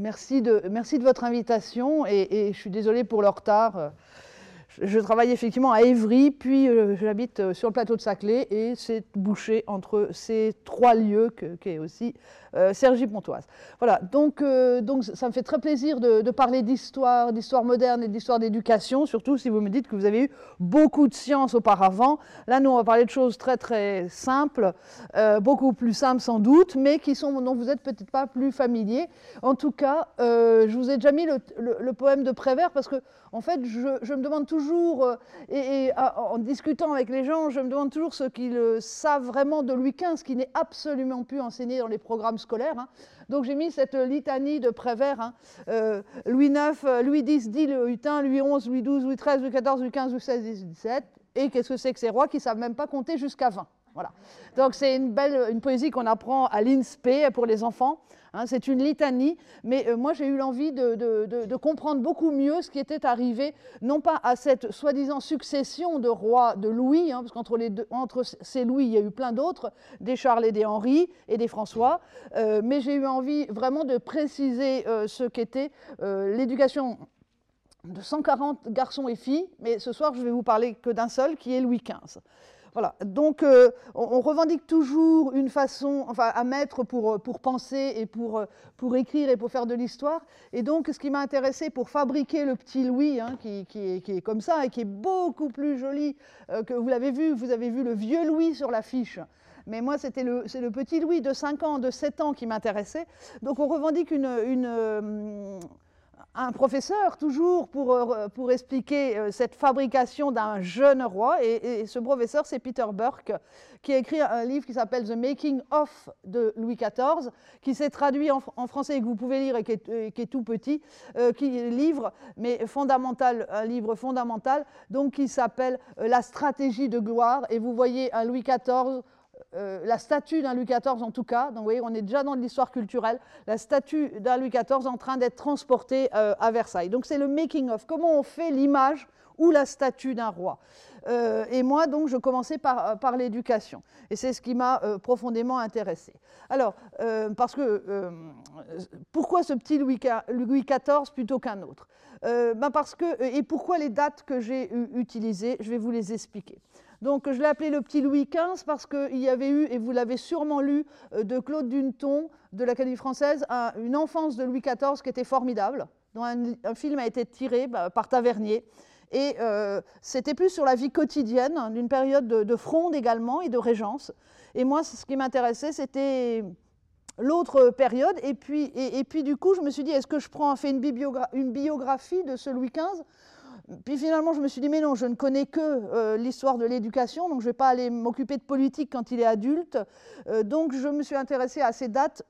Merci de votre invitation et je suis désolée pour le retard. Je travaille effectivement à Évry, puis j'habite sur le plateau de Saclay et c'est bouché entre ces trois lieux qu'est aussi Cergy-Pontoise. Voilà, donc ça me fait très plaisir de parler d'histoire, d'histoire moderne et d'histoire d'éducation, surtout si vous me dites que vous avez eu beaucoup de sciences auparavant. Là, nous, on va parler de choses très très simples, beaucoup plus simples sans doute, mais dont vous n'êtes peut-être pas plus familier. En tout cas, je vous ai déjà mis le poème de Prévert parce que, en fait, je me demande toujours, en discutant avec les gens, je me demande toujours ce qu'ils savent vraiment de Louis XV, qui n'est absolument plus enseigné dans les programmes scolaires. Hein. Donc j'ai mis cette litanie de Prévert, hein. Louis IX, Louis X, Louis XI, Louis XI, Louis XII, Louis XIII, Louis XIV, Louis XV, Louis XVI, Louis XVII, et qu'est-ce que c'est que ces rois qui ne savent même pas compter jusqu'à 20. Voilà. Donc c'est une poésie qu'on apprend à l'INSPE pour les enfants. Hein, c'est une litanie, mais moi j'ai eu l'envie de comprendre beaucoup mieux ce qui était arrivé, non pas à cette soi-disant succession de rois de Louis, hein, parce qu'entre ces Louis, il y a eu plein d'autres, des Charles et des Henri et des François, mais j'ai eu envie vraiment de préciser ce qu'était l'éducation de 140 garçons et filles, mais ce soir je vais vous parler que d'un seul, qui est Louis XV. Voilà, donc on revendique toujours une façon à mettre pour penser et pour écrire et pour faire de l'histoire. Et donc ce qui m'a intéressé pour fabriquer le petit Louis, hein, qui est comme ça et qui est beaucoup plus joli que vous avez vu le vieux Louis sur l'affiche. Mais moi, c'est le petit Louis de 5 ans, de 7 ans qui m'intéressait. Donc on revendique un professeur toujours pour expliquer cette fabrication d'un jeune roi, et ce professeur c'est Peter Burke, qui a écrit un livre qui s'appelle The Making of de Louis XIV, qui s'est traduit en français et que vous pouvez lire et qui est tout petit, un livre fondamental, donc qui s'appelle La stratégie de gloire, et vous voyez un Louis XIV, la statue d'un Louis XIV en tout cas, donc vous voyez on est déjà dans de l'histoire culturelle, la statue d'un Louis XIV en train d'être transportée à Versailles. Donc c'est le making of, comment on fait l'image ou la statue d'un roi. Et moi donc je commençais par l'éducation et c'est ce qui m'a profondément intéressée. Alors pourquoi ce petit Louis XIV plutôt qu'un autre, et pourquoi les dates que j'ai utilisées, je vais vous les expliquer. Donc je l'ai appelé le petit Louis XV parce qu'il y avait eu, et vous l'avez sûrement lu, de Claude Duneton, de l'Académie française, une enfance de Louis XIV qui était formidable, dont un film a été tiré par Tavernier. Et c'était plus sur la vie quotidienne, hein, d'une période de fronde également et de régence. Et moi, ce qui m'intéressait, c'était l'autre période. Et puis du coup, je me suis dit, est-ce que je fais une biographie de ce Louis XV ? Puis finalement, je me suis dit, mais non, je ne connais que l'histoire de l'éducation, donc je ne vais pas aller m'occuper de politique quand il est adulte. Donc je me suis intéressée à ces dates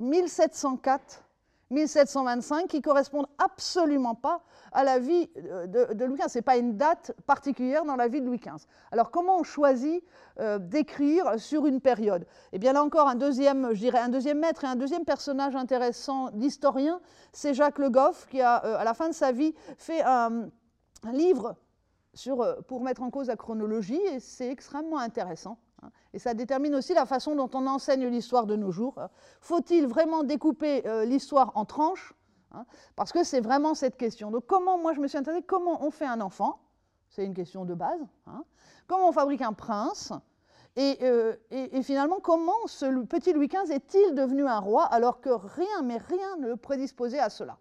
1704-1725 qui ne correspondent absolument pas à la vie de Louis XV. Ce n'est pas une date particulière dans la vie de Louis XV. Alors comment on choisit d'écrire sur une période? Eh bien là encore, un deuxième maître et un deuxième personnage intéressant d'historien, c'est Jacques Le Goff qui a, à la fin de sa vie, fait un livre pour mettre en cause la chronologie, et c'est extrêmement intéressant. Et ça détermine aussi la façon dont on enseigne l'histoire de nos jours. Faut-il vraiment découper l'histoire en tranches? Parce que c'est vraiment cette question. Donc moi je me suis intéressée, comment on fait un enfant? C'est une question de base. Comment on fabrique un prince? Et finalement, comment ce petit Louis XV est-il devenu un roi alors que rien, mais rien ne le prédisposait à cela?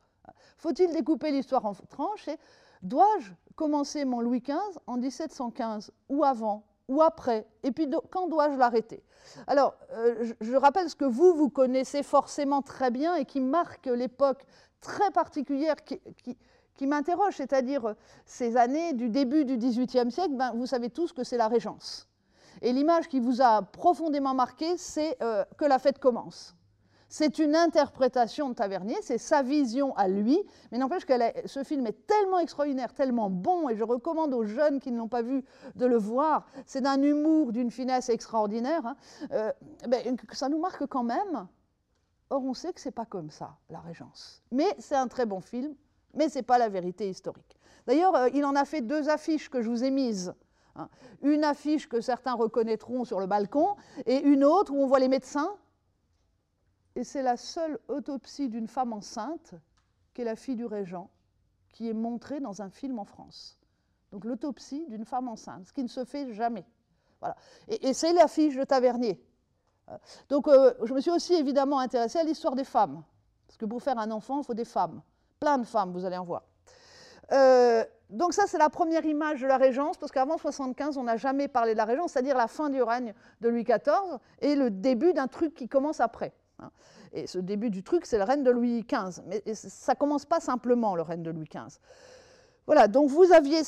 Faut-il découper l'histoire en tranches? Et dois-je commencer mon Louis XV en 1715 ou avant ou après? Et puis quand dois-je l'arrêter? Alors, je rappelle ce que vous connaissez forcément très bien et qui marque l'époque très particulière qui m'interroge, c'est-à-dire ces années du début du XVIIIe siècle, vous savez tous que c'est la Régence. Et l'image qui vous a profondément marqué, c'est que la fête commence. C'est une interprétation de Tavernier, c'est sa vision à lui, mais n'empêche que ce film est tellement extraordinaire, tellement bon, et je recommande aux jeunes qui ne l'ont pas vu de le voir, c'est d'un humour, d'une finesse extraordinaire, hein. Ça nous marque quand même. Or on sait que ce n'est pas comme ça, la Régence. Mais c'est un très bon film, mais ce n'est pas la vérité historique. D'ailleurs, il en a fait deux affiches que je vous ai mises. Hein. Une affiche que certains reconnaîtront sur le balcon, et une autre où on voit les médecins, et c'est la seule autopsie d'une femme enceinte qu'est la fille du régent, qui est montrée dans un film en France. Donc l'autopsie d'une femme enceinte, ce qui ne se fait jamais. Voilà. Et c'est la fiche de Tavernier. Donc je me suis aussi évidemment intéressée à l'histoire des femmes, parce que pour faire un enfant, il faut des femmes. Plein de femmes, vous allez en voir. Donc ça, c'est la première image de la Régence, parce qu'avant 75, on n'a jamais parlé de la Régence, c'est-à-dire la fin du règne de Louis XIV et le début d'un truc qui commence après. Et ce début du truc, c'est le règne de Louis XV. Mais ça ne commence pas simplement, le règne de Louis XV. Voilà, donc vous aviez,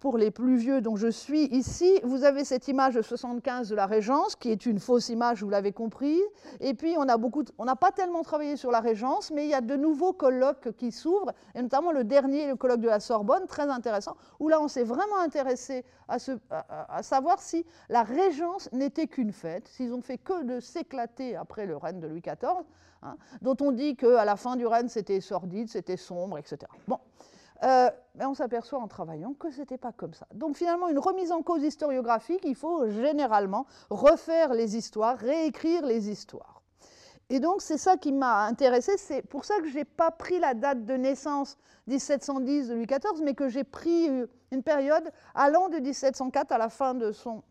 pour les plus vieux dont je suis ici, vous avez cette image de 75 de la Régence, qui est une fausse image, vous l'avez compris. Et puis, on n'a pas tellement travaillé sur la Régence, mais il y a de nouveaux colloques qui s'ouvrent, et notamment le dernier, le colloque de la Sorbonne, très intéressant, où là, on s'est vraiment intéressé à savoir si la Régence n'était qu'une fête, s'ils ont fait que de s'éclater après le règne de Louis XIV, hein, dont on dit qu'à la fin du règne, c'était sordide, c'était sombre, etc. Bon. Mais on s'aperçoit en travaillant que ce n'était pas comme ça. Donc finalement, une remise en cause historiographique, il faut généralement refaire les histoires, réécrire les histoires. Et donc c'est ça qui m'a intéressée, c'est pour ça que je n'ai pas pris la date de naissance 1710 de Louis XIV, mais que j'ai pris une période allant de 1704 à la fin de son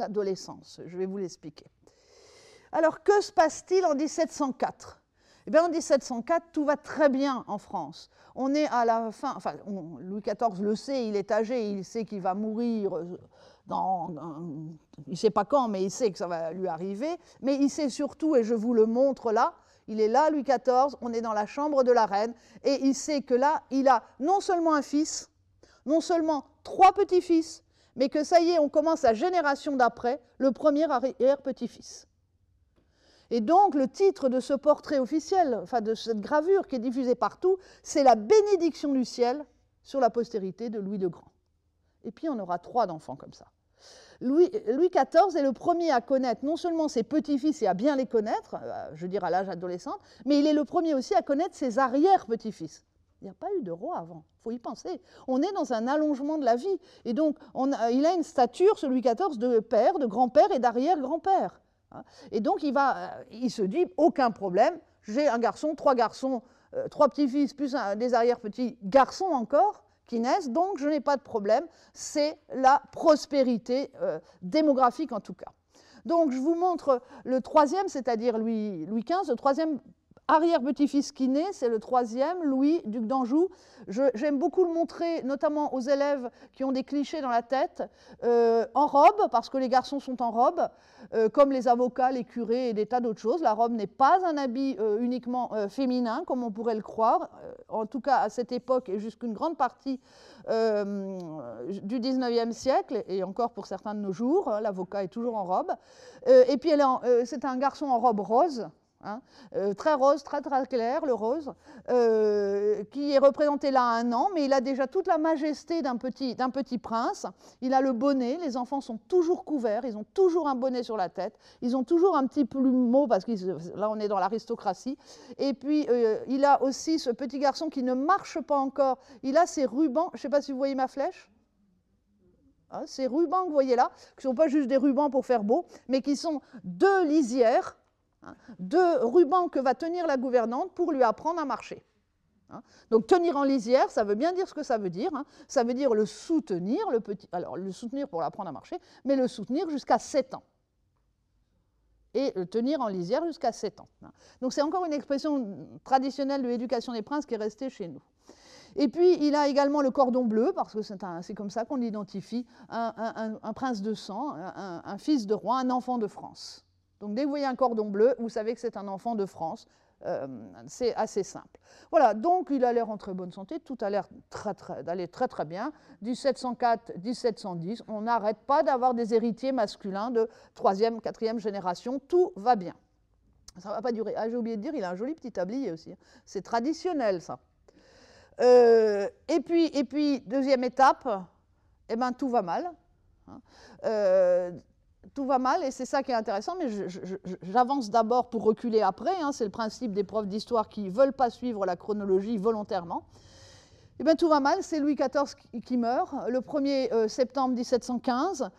adolescence. Je vais vous l'expliquer. Alors que se passe-t-il en 1704 ? Eh bien, en 1704, tout va très bien en France. On est à la fin, enfin, Louis XIV le sait, il est âgé, il sait qu'il va mourir il ne sait pas quand, mais il sait que ça va lui arriver. Mais il sait surtout, et je vous le montre là, il est là, Louis XIV, on est dans la chambre de la reine, et il sait que là, il a non seulement un fils, non seulement trois petits-fils, mais que ça y est, on commence la génération d'après, le premier arrière-petit-fils. Et donc, le titre de ce portrait officiel, enfin de cette gravure qui est diffusée partout, c'est « La bénédiction du ciel sur la postérité de Louis le Grand ». Et puis, on aura trois d'enfants comme ça. Louis XIV est le premier à connaître non seulement ses petits-fils et à bien les connaître, je veux dire à l'âge adolescent, mais il est le premier aussi à connaître ses arrière-petits-fils. Il n'y a pas eu de roi avant, il faut y penser. On est dans un allongement de la vie. Et donc, il a une stature, ce Louis XIV, de père, de grand-père et d'arrière-grand-père. Et donc, il se dit, aucun problème, j'ai un garçon, trois petits-fils, plus des arrière-petits garçons encore, qui naissent, donc je n'ai pas de problème, c'est la prospérité démographique en tout cas. Donc, je vous montre le troisième, c'est-à-dire Louis XV, le troisième arrière-petit-fils qui naît, c'est le troisième, Louis, duc d'Anjou. J'aime beaucoup le montrer, notamment aux élèves qui ont des clichés dans la tête, en robe, parce que les garçons sont en robe, comme les avocats, les curés et des tas d'autres choses. La robe n'est pas un habit uniquement féminin, comme on pourrait le croire, en tout cas à cette époque et jusqu'une grande partie du 19e siècle, et encore pour certains de nos jours, l'avocat est toujours en robe. Et puis c'est un garçon en robe rose, hein, très rose, très, très clair, le rose, qui est représenté là à 1 an, mais il a déjà toute la majesté d'un petit prince. Il a le bonnet, les enfants sont toujours couverts, ils ont toujours un bonnet sur la tête, ils ont toujours un petit plumeau, parce que là on est dans l'aristocratie. Et puis il a aussi ce petit garçon qui ne marche pas encore, il a ses rubans, je ne sais pas si vous voyez ma flèche. Hein, ces rubans que vous voyez là, qui ne sont pas juste des rubans pour faire beau, mais qui sont deux lisières, deux rubans que va tenir la gouvernante pour lui apprendre à marcher. Donc tenir en lisière, ça veut bien dire ce que ça veut dire. Ça veut dire le soutenir, alors le soutenir pour l'apprendre à marcher, mais le soutenir jusqu'à 7 ans. Et le tenir en lisière jusqu'à 7 ans. Donc c'est encore une expression traditionnelle de l'éducation des princes qui est restée chez nous. Et puis, il a également le cordon bleu, parce que c'est comme ça qu'on identifie un prince de sang, un fils de roi, un enfant de France. Donc, dès que vous voyez un cordon bleu, vous savez que c'est un enfant de France. C'est assez simple. Voilà, donc il a l'air en très bonne santé, tout a l'air d'aller très très bien. 1704, 1710, on n'arrête pas d'avoir des héritiers masculins de 3e, 4e génération, tout va bien. Ça ne va pas durer. Ah, j'ai oublié de dire, il a un joli petit tablier aussi. C'est traditionnel, ça. Et puis, deuxième étape, eh ben, tout va mal. Tout va mal, et c'est ça qui est intéressant, mais j'avance d'abord pour reculer après, c'est le principe des profs d'histoire qui ne veulent pas suivre la chronologie volontairement. Eh bien, tout va mal, c'est Louis XIV qui meurt le 1er septembre 1715,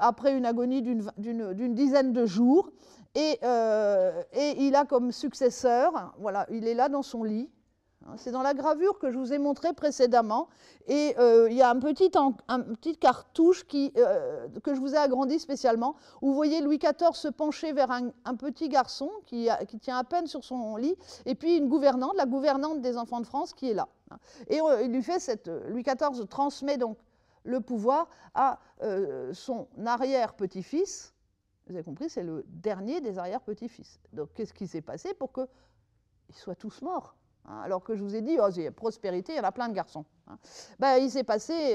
après une agonie d'une dizaine de jours. Et il a comme successeur, voilà, il est là dans son lit. C'est dans la gravure que je vous ai montrée précédemment. Et il y a une petite cartouche que je vous ai agrandie spécialement, où vous voyez Louis XIV se pencher vers un petit garçon qui tient à peine sur son lit, et puis une gouvernante, la gouvernante des enfants de France, qui est là. Et il lui fait Louis XIV transmet donc le pouvoir à son arrière-petit-fils. Vous avez compris, c'est le dernier des arrière-petits-fils. Donc qu'est-ce qui s'est passé pour qu'ils soient tous morts? Alors que je vous ai dit, oh, c'est prospérité, il y en a plein de garçons. Ben, il s'est passé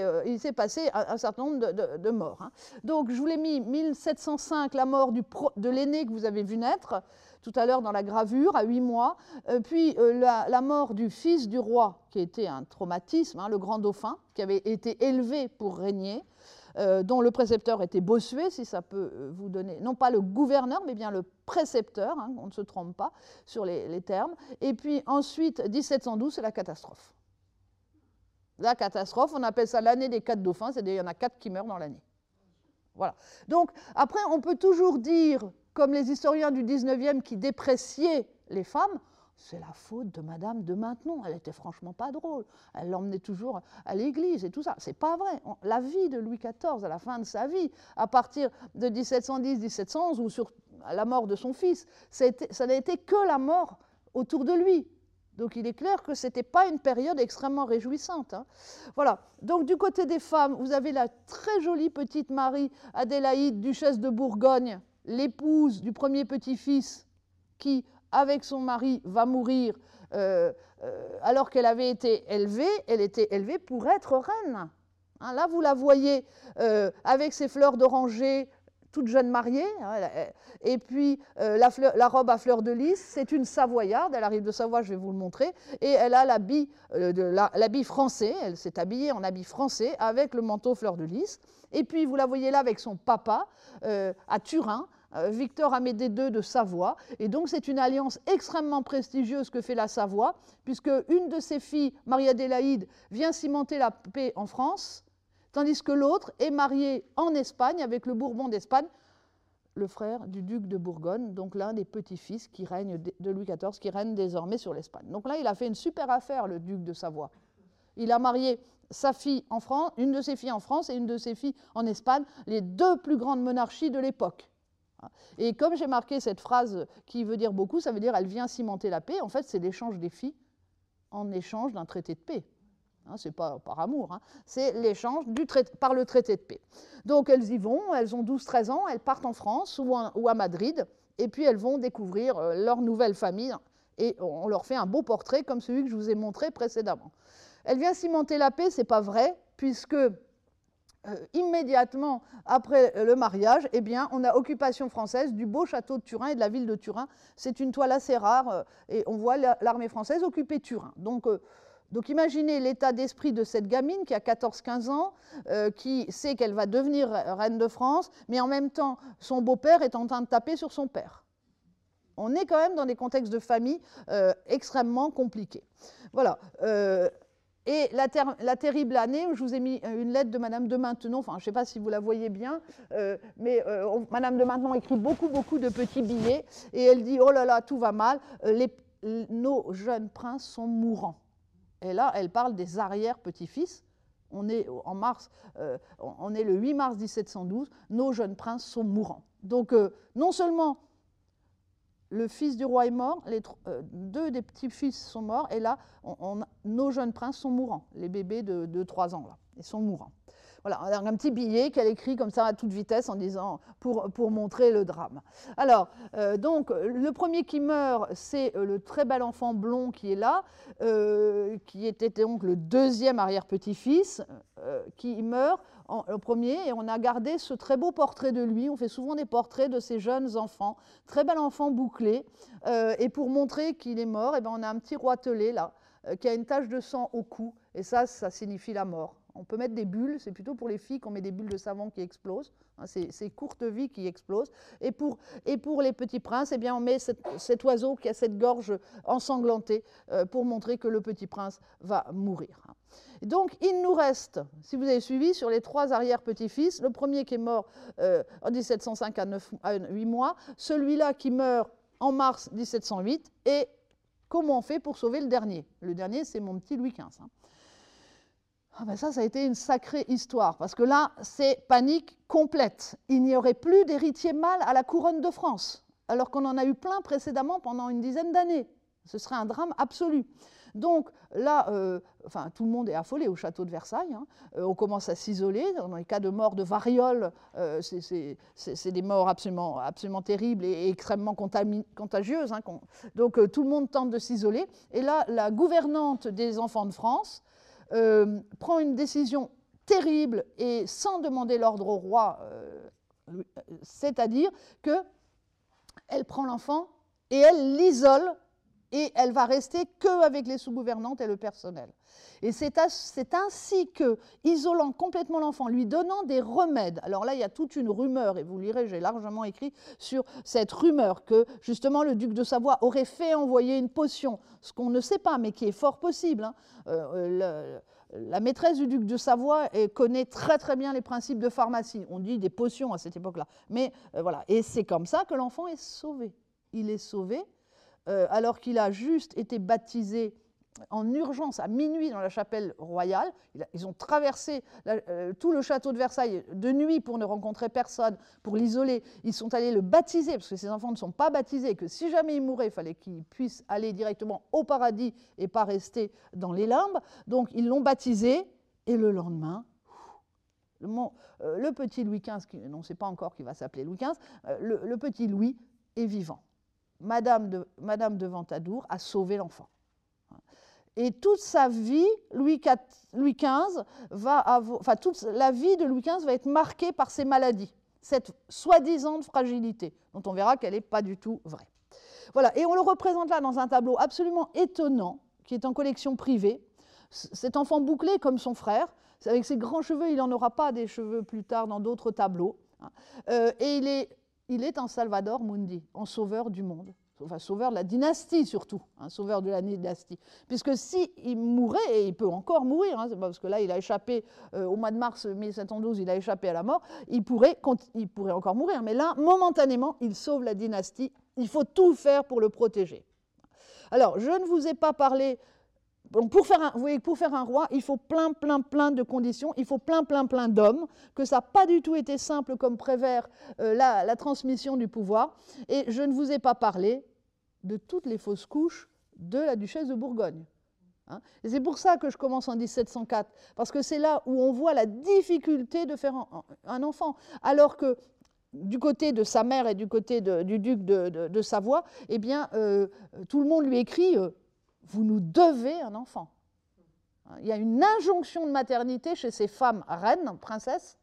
un certain nombre de morts. Donc, je vous l'ai mis, 1705, la mort de l'aîné que vous avez vu naître, tout à l'heure dans la gravure, à 8 mois. Puis, la mort du fils du roi, qui était un traumatisme, le grand dauphin, qui avait été élevé pour régner, dont le précepteur était Bossuet, si ça peut vous donner, non pas le gouverneur, mais bien le précepteur, on ne se trompe pas sur les termes. Et puis ensuite, 1712, c'est la catastrophe. La catastrophe, on appelle ça l'année des 4 dauphins, c'est-à-dire il y en a 4 qui meurent dans l'année. Voilà. Donc après, on peut toujours dire, comme les historiens du 19e qui dépréciaient les femmes, c'est la faute de Madame de Maintenon. Elle n'était franchement pas drôle. Elle l'emmenait toujours à l'église et tout ça. C'est pas vrai. La vie de Louis XIV, à la fin de sa vie, à partir de 1710-1711, ou sur la mort de son fils, ça n'a été que la mort autour de lui. Donc il est clair que ce n'était pas une période extrêmement réjouissante. Voilà. Donc du côté des femmes, vous avez la très jolie petite Marie Adélaïde, duchesse de Bourgogne, l'épouse du premier petit-fils, qui avec son mari, va mourir alors qu'elle avait été élevée. Elle était élevée pour être reine. Là, vous la voyez avec ses fleurs d'oranger, toute jeune mariée. Et puis, la robe à fleurs de lys, c'est une Savoyarde. Elle arrive de Savoie, je vais vous le montrer. Et elle a l'habit français. Elle s'est habillée en habit français avec le manteau fleurs de lys. Et puis, vous la voyez là avec son papa à Turin, Victor Amédée II de Savoie. Et donc, c'est une alliance extrêmement prestigieuse que fait la Savoie, puisque une de ses filles, Marie-Adélaïde, vient cimenter la paix en France, tandis que l'autre est mariée en Espagne avec le Bourbon d'Espagne, le frère du duc de Bourgogne, donc l'un des petits-fils qui règne de Louis XIV, qui règne désormais sur l'Espagne. Donc là, il a fait une super affaire, le duc de Savoie. Il a marié sa fille en France, une de ses filles en France et une de ses filles en Espagne, les deux plus grandes monarchies de l'époque. Et comme j'ai marqué cette phrase qui veut dire beaucoup, ça veut dire elle vient cimenter la paix. En fait, c'est l'échange des filles en échange d'un traité de paix. Ce n'est pas par amour, c'est l'échange par le traité de paix. Donc elles y vont, elles ont 12-13 ans, elles partent en France ou à Madrid, et puis elles vont découvrir leur nouvelle famille, et on leur fait un beau portrait comme celui que je vous ai montré précédemment. Elle vient cimenter la paix, ce n'est pas vrai, puisque immédiatement après le mariage, eh bien, on a occupation française du beau château de Turin et de la ville de Turin. C'est une toile assez rare et on voit l'armée française occuper Turin. Donc imaginez l'état d'esprit de cette gamine qui a 14-15 ans, qui sait qu'elle va devenir reine de France, mais en même temps, son beau-père est en train de taper sur son père. On est quand même dans des contextes de famille extrêmement compliqués. Voilà. Et la terrible année, je vous ai mis une lettre de Madame de Maintenon, enfin je ne sais pas si vous la voyez bien, mais Madame de Maintenon écrit beaucoup, beaucoup de petits billets, et elle dit « Oh là là, tout va mal, nos jeunes princes sont mourants ». Et là, elle parle des arrière-petits-fils. On est en mars, on est le 8 mars 1712, nos jeunes princes sont mourants. Donc non seulement le fils du roi est mort, deux des petits-fils sont morts, et là, nos jeunes princes sont mourants, les bébés de 3 ans, là, ils sont mourants. Voilà, un petit billet qu'elle écrit comme ça à toute vitesse en disant, pour montrer le drame. Alors, donc, le premier qui meurt, c'est le très bel enfant blond qui est là, qui était donc le deuxième arrière-petit-fils, qui meurt le premier, et on a gardé ce très beau portrait de lui. On fait souvent des portraits de ces jeunes enfants, très bel enfant bouclé, et pour montrer qu'il est mort, eh ben, on a un petit roitelet là, qui a une tache de sang au cou, et ça signifie la mort. On peut mettre des bulles, c'est plutôt pour les filles qu'on met des bulles de savon qui explosent, hein, ces courtes vies qui explosent. Et pour les petits princes, eh bien, on met cet oiseau qui a cette gorge ensanglantée pour montrer que le petit prince va mourir. Donc, il nous reste, si vous avez suivi, sur les trois arrière-petits-fils, le premier qui est mort en 1705 à 8 mois, celui-là qui meurt en mars 1708, et comment on fait pour sauver le dernier? Le dernier, c'est mon petit Louis XV. Hein. Ah ben ça a été une sacrée histoire, parce que là, c'est panique complète. Il n'y aurait plus d'héritier mâle à la couronne de France, alors qu'on en a eu plein précédemment pendant une dizaine d'années. Ce serait un drame absolu. Donc là, enfin, tout le monde est affolé au château de Versailles. Hein. On commence à s'isoler. Dans les cas de mort de variole, c'est des morts absolument terribles et extrêmement contagieuses. Hein. Donc tout le monde tente de s'isoler. Et là, la gouvernante des enfants de France prend une décision terrible et sans demander l'ordre au roi, c'est-à-dire qu'elle prend l'enfant et elle l'isole, et elle va rester qu'avec les sous-gouvernantes et le personnel. Et c'est ainsi que, isolant complètement l'enfant, lui donnant des remèdes, alors là il y a toute une rumeur, et vous lirez, j'ai largement écrit sur cette rumeur, que justement le duc de Savoie aurait fait envoyer une potion, ce qu'on ne sait pas, mais qui est fort possible. Hein. La maîtresse du duc de Savoie connaît très bien les principes de pharmacie, on dit des potions à cette époque-là, mais voilà, et c'est comme ça que l'enfant est sauvé. Il est sauvé, alors qu'il a juste été baptisé en urgence à minuit dans la chapelle royale. Ils ont traversé tout le château de Versailles de nuit pour ne rencontrer personne, pour l'isoler. Ils sont allés le baptiser, parce que ces enfants ne sont pas baptisés, et que si jamais ils mouraient, il fallait qu'ils puissent aller directement au paradis et pas rester dans les limbes. Donc ils l'ont baptisé, et le lendemain, le petit Louis XV, on ne sait pas encore qu'il va s'appeler Louis XV, le petit Louis est vivant. Madame de Ventadour a sauvé l'enfant. Et toute sa vie, toute la vie de Louis XV va être marquée par ces maladies, cette soi-disant fragilité, dont on verra qu'elle n'est pas du tout vraie. Voilà, et on le représente là dans un tableau absolument étonnant, qui est en collection privée. Cet enfant bouclé comme son frère, avec ses grands cheveux, il n'en aura pas des cheveux plus tard dans d'autres tableaux. Et il est en Salvador Mundi, en sauveur du monde, enfin sauveur de la dynastie surtout, hein, sauveur de la dynastie, puisque s'il mourait, et il peut encore mourir, hein, parce que là il a échappé, au mois de mars 1712, il a échappé à la mort, il pourrait encore mourir, mais là, momentanément, il sauve la dynastie, il faut tout faire pour le protéger. Alors, je ne vous ai pas parlé... Donc pour faire un roi, il faut plein de conditions, il faut plein d'hommes, que ça n'a pas du tout été simple comme Prévert la transmission du pouvoir. Et je ne vous ai pas parlé de toutes les fausses couches de la duchesse de Bourgogne. Hein, et c'est pour ça que je commence en 1704, parce que c'est là où on voit la difficulté de faire un enfant, alors que du côté de sa mère et du côté du duc de Savoie, eh bien, tout le monde lui écrit... vous nous devez un enfant. Il y a une injonction de maternité chez ces femmes reines, princesses,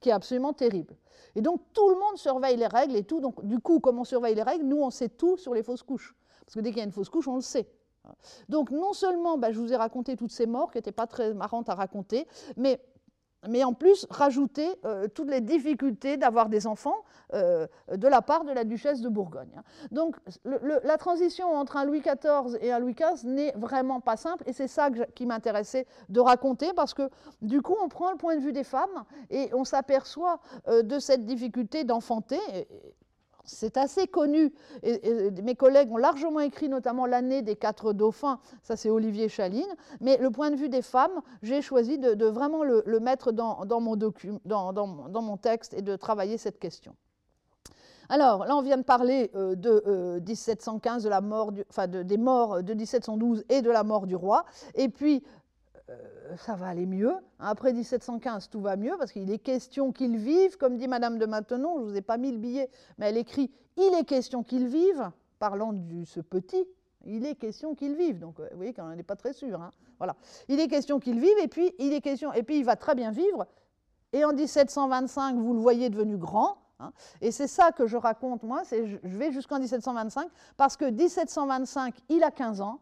qui est absolument terrible. Et donc tout le monde surveille les règles et tout. Donc du coup, comme on surveille les règles, nous on sait tout sur les fausses couches. Parce que dès qu'il y a une fausse couche, on le sait. Donc non seulement je vous ai raconté toutes ces morts qui n'étaient pas très marrantes à raconter, mais en plus rajouter toutes les difficultés d'avoir des enfants de la part de la duchesse de Bourgogne. Donc la transition entre un Louis XIV et un Louis XV n'est vraiment pas simple, et c'est ça qui m'intéressait de raconter, parce que du coup on prend le point de vue des femmes et on s'aperçoit de cette difficulté d'enfanter. C'est assez connu, et mes collègues ont largement écrit notamment l'année des 4 dauphins, ça c'est Olivier Chaline, mais le point de vue des femmes, j'ai choisi de vraiment le mettre dans mon texte et de travailler cette question. Alors, là on vient de parler de 1715, des morts de 1712 et de la mort du roi, et puis... ça va aller mieux. Après 1715, tout va mieux, parce qu'il est question qu'ils vivent, comme dit Madame de Maintenon, je ne vous ai pas mis le billet, mais elle écrit « Il est question qu'ils vivent », parlant de ce petit, « Il est question qu'ils vivent », donc vous voyez qu'on n'est pas très sûr. Hein. Voilà. Il est question qu'ils vivent, et puis il va très bien vivre, et en 1725, vous le voyez devenu grand, hein, et c'est ça que je raconte, moi, je vais jusqu'en 1725, parce que 1725, il a 15 ans,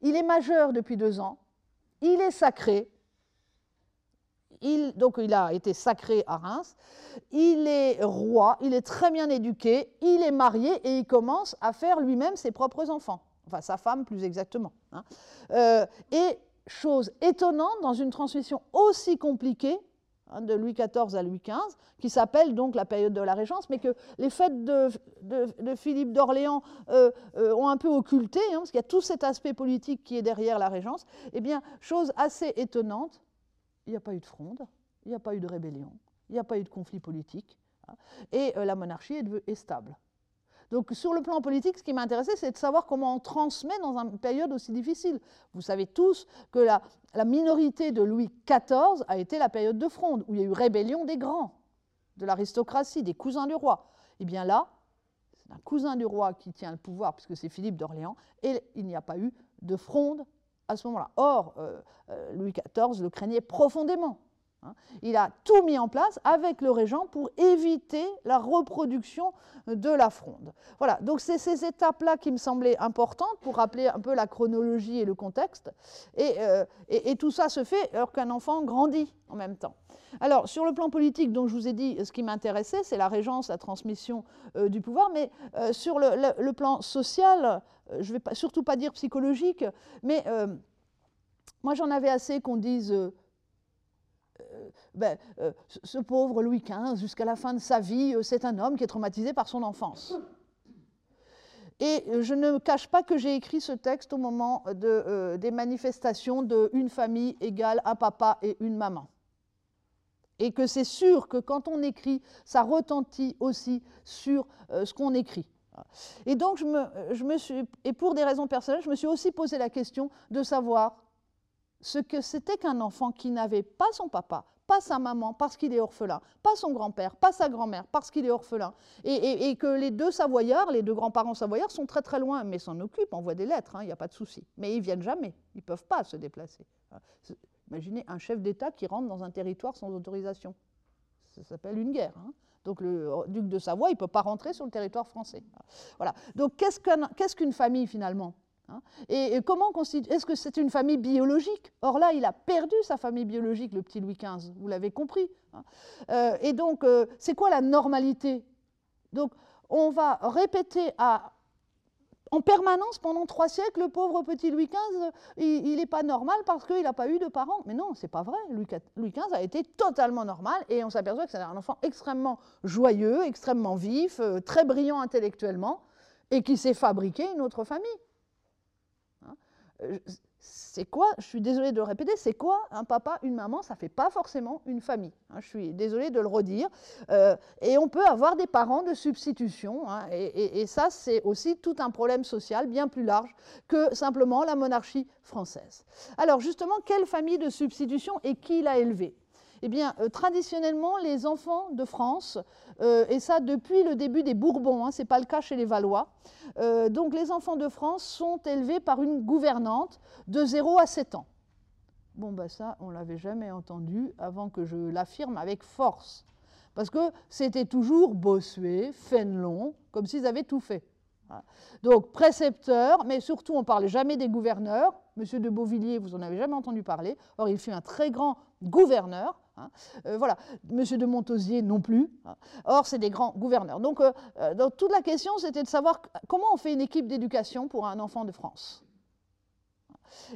il est majeur depuis 2 ans, il est sacré, Donc il a été sacré à Reims, il est roi, il est très bien éduqué, il est marié et il commence à faire lui-même ses propres enfants, enfin sa femme plus exactement. Hein. Et chose étonnante dans une transmission aussi compliquée, hein, de Louis XIV à Louis XV, qui s'appelle donc la période de la Régence, mais que les fêtes de Philippe d'Orléans ont un peu occulté, hein, parce qu'il y a tout cet aspect politique qui est derrière la Régence, eh bien chose assez étonnante, il n'y a pas eu de fronde, il n'y a pas eu de rébellion, il n'y a pas eu de conflit politique, et la monarchie est stable. Donc sur le plan politique, ce qui m'intéressait, c'est de savoir comment on transmet dans une période aussi difficile. Vous savez tous que la minorité de Louis XIV a été la période de fronde, où il y a eu rébellion des grands, de l'aristocratie, des cousins du roi. Et bien là, c'est un cousin du roi qui tient le pouvoir, puisque c'est Philippe d'Orléans, et il n'y a pas eu de fronde à ce moment-là. Or, Louis XIV le craignait profondément. Hein. Il a tout mis en place avec le régent pour éviter la reproduction de la fronde. Voilà, donc c'est ces étapes-là qui me semblaient importantes pour rappeler un peu la chronologie et le contexte. Et tout ça se fait alors qu'un enfant grandit en même temps. Alors, sur le plan politique, donc, je vous ai dit, ce qui m'intéressait, c'est la régence, la transmission du pouvoir, mais sur le plan social, je ne vais pas, surtout pas dire psychologique, mais moi j'en avais assez qu'on dise ce pauvre Louis XV, jusqu'à la fin de sa vie, c'est un homme qui est traumatisé par son enfance. Et je ne cache pas que j'ai écrit ce texte au moment des manifestations de « une famille égale un papa et une maman ». Et que c'est sûr que quand on écrit, ça retentit aussi sur ce qu'on écrit. Et donc, et pour des raisons personnelles, je me suis aussi posé la question de savoir ce que c'était qu'un enfant qui n'avait pas son papa, pas sa maman parce qu'il est orphelin, pas son grand-père, pas sa grand-mère parce qu'il est orphelin, et que les deux Savoyards, les deux grands-parents savoyards sont très très loin, mais s'en occupent, envoient des lettres, hein, il n'y a pas de souci. Mais ils ne viennent jamais, ils ne peuvent pas se déplacer. Imaginez un chef d'État qui rentre dans un territoire sans autorisation. Ça s'appelle une guerre. Hein. Donc le duc de Savoie, il ne peut pas rentrer sur le territoire français. Voilà. Donc qu'est-ce qu'une famille finalement ? Et comment constituer ? Est-ce que c'est une famille biologique ? Or là, il a perdu sa famille biologique, le petit Louis XV, vous l'avez compris. Et donc, c'est quoi la normalité ? Donc, on va répéter en permanence pendant 3 siècles, le pauvre petit Louis XV, il n'est pas normal parce qu'il n'a pas eu de parents. Mais non, c'est pas vrai. Louis XV a été totalement normal et on s'aperçoit que c'est un enfant extrêmement joyeux, extrêmement vif, très brillant intellectuellement et qui s'est fabriqué une autre famille. C'est quoi, je suis désolée de le répéter, c'est quoi un papa, une maman, ça ne fait pas forcément une famille. Hein, je suis désolée de le redire. Et on peut avoir des parents de substitution. Hein, et ça, c'est aussi tout un problème social bien plus large que simplement la monarchie française. Alors justement, quelle famille de substitution et qui l'a élevée ? Eh bien, traditionnellement, les enfants de France, et ça depuis le début des Bourbons, hein, ce n'est pas le cas chez les Valois, donc les enfants de France sont élevés par une gouvernante de 0 à 7 ans. Bon, ben ça, on ne l'avait jamais entendu avant que je l'affirme avec force, parce que c'était toujours Bossuet, Fénelon, comme s'ils avaient tout fait. Voilà. Donc, précepteur, mais surtout, on ne parlait jamais des gouverneurs. Monsieur de Beauvilliers, vous n'en avez jamais entendu parler. Or, il fut un très grand gouverneur. Hein, voilà, Monsieur de Montausier non plus, hein. Or c'est des grands gouverneurs. Donc dans toute la question c'était de savoir comment on fait une équipe d'éducation pour un enfant de France.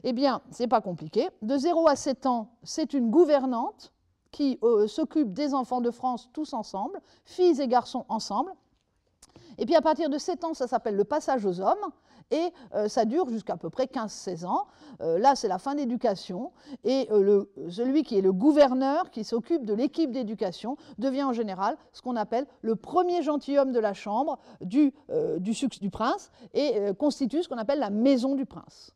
Eh bien c'est pas compliqué, de 0 à 7 ans c'est une gouvernante qui s'occupe des enfants de France tous ensemble, filles et garçons ensemble, et puis à partir de 7 ans ça s'appelle le passage aux hommes. Et ça dure jusqu'à à peu près 15-16 ans. Là, c'est la fin d'éducation. Et celui qui est le gouverneur, qui s'occupe de l'équipe d'éducation, devient en général ce qu'on appelle le premier gentilhomme de la chambre du prince et constitue ce qu'on appelle la maison du prince.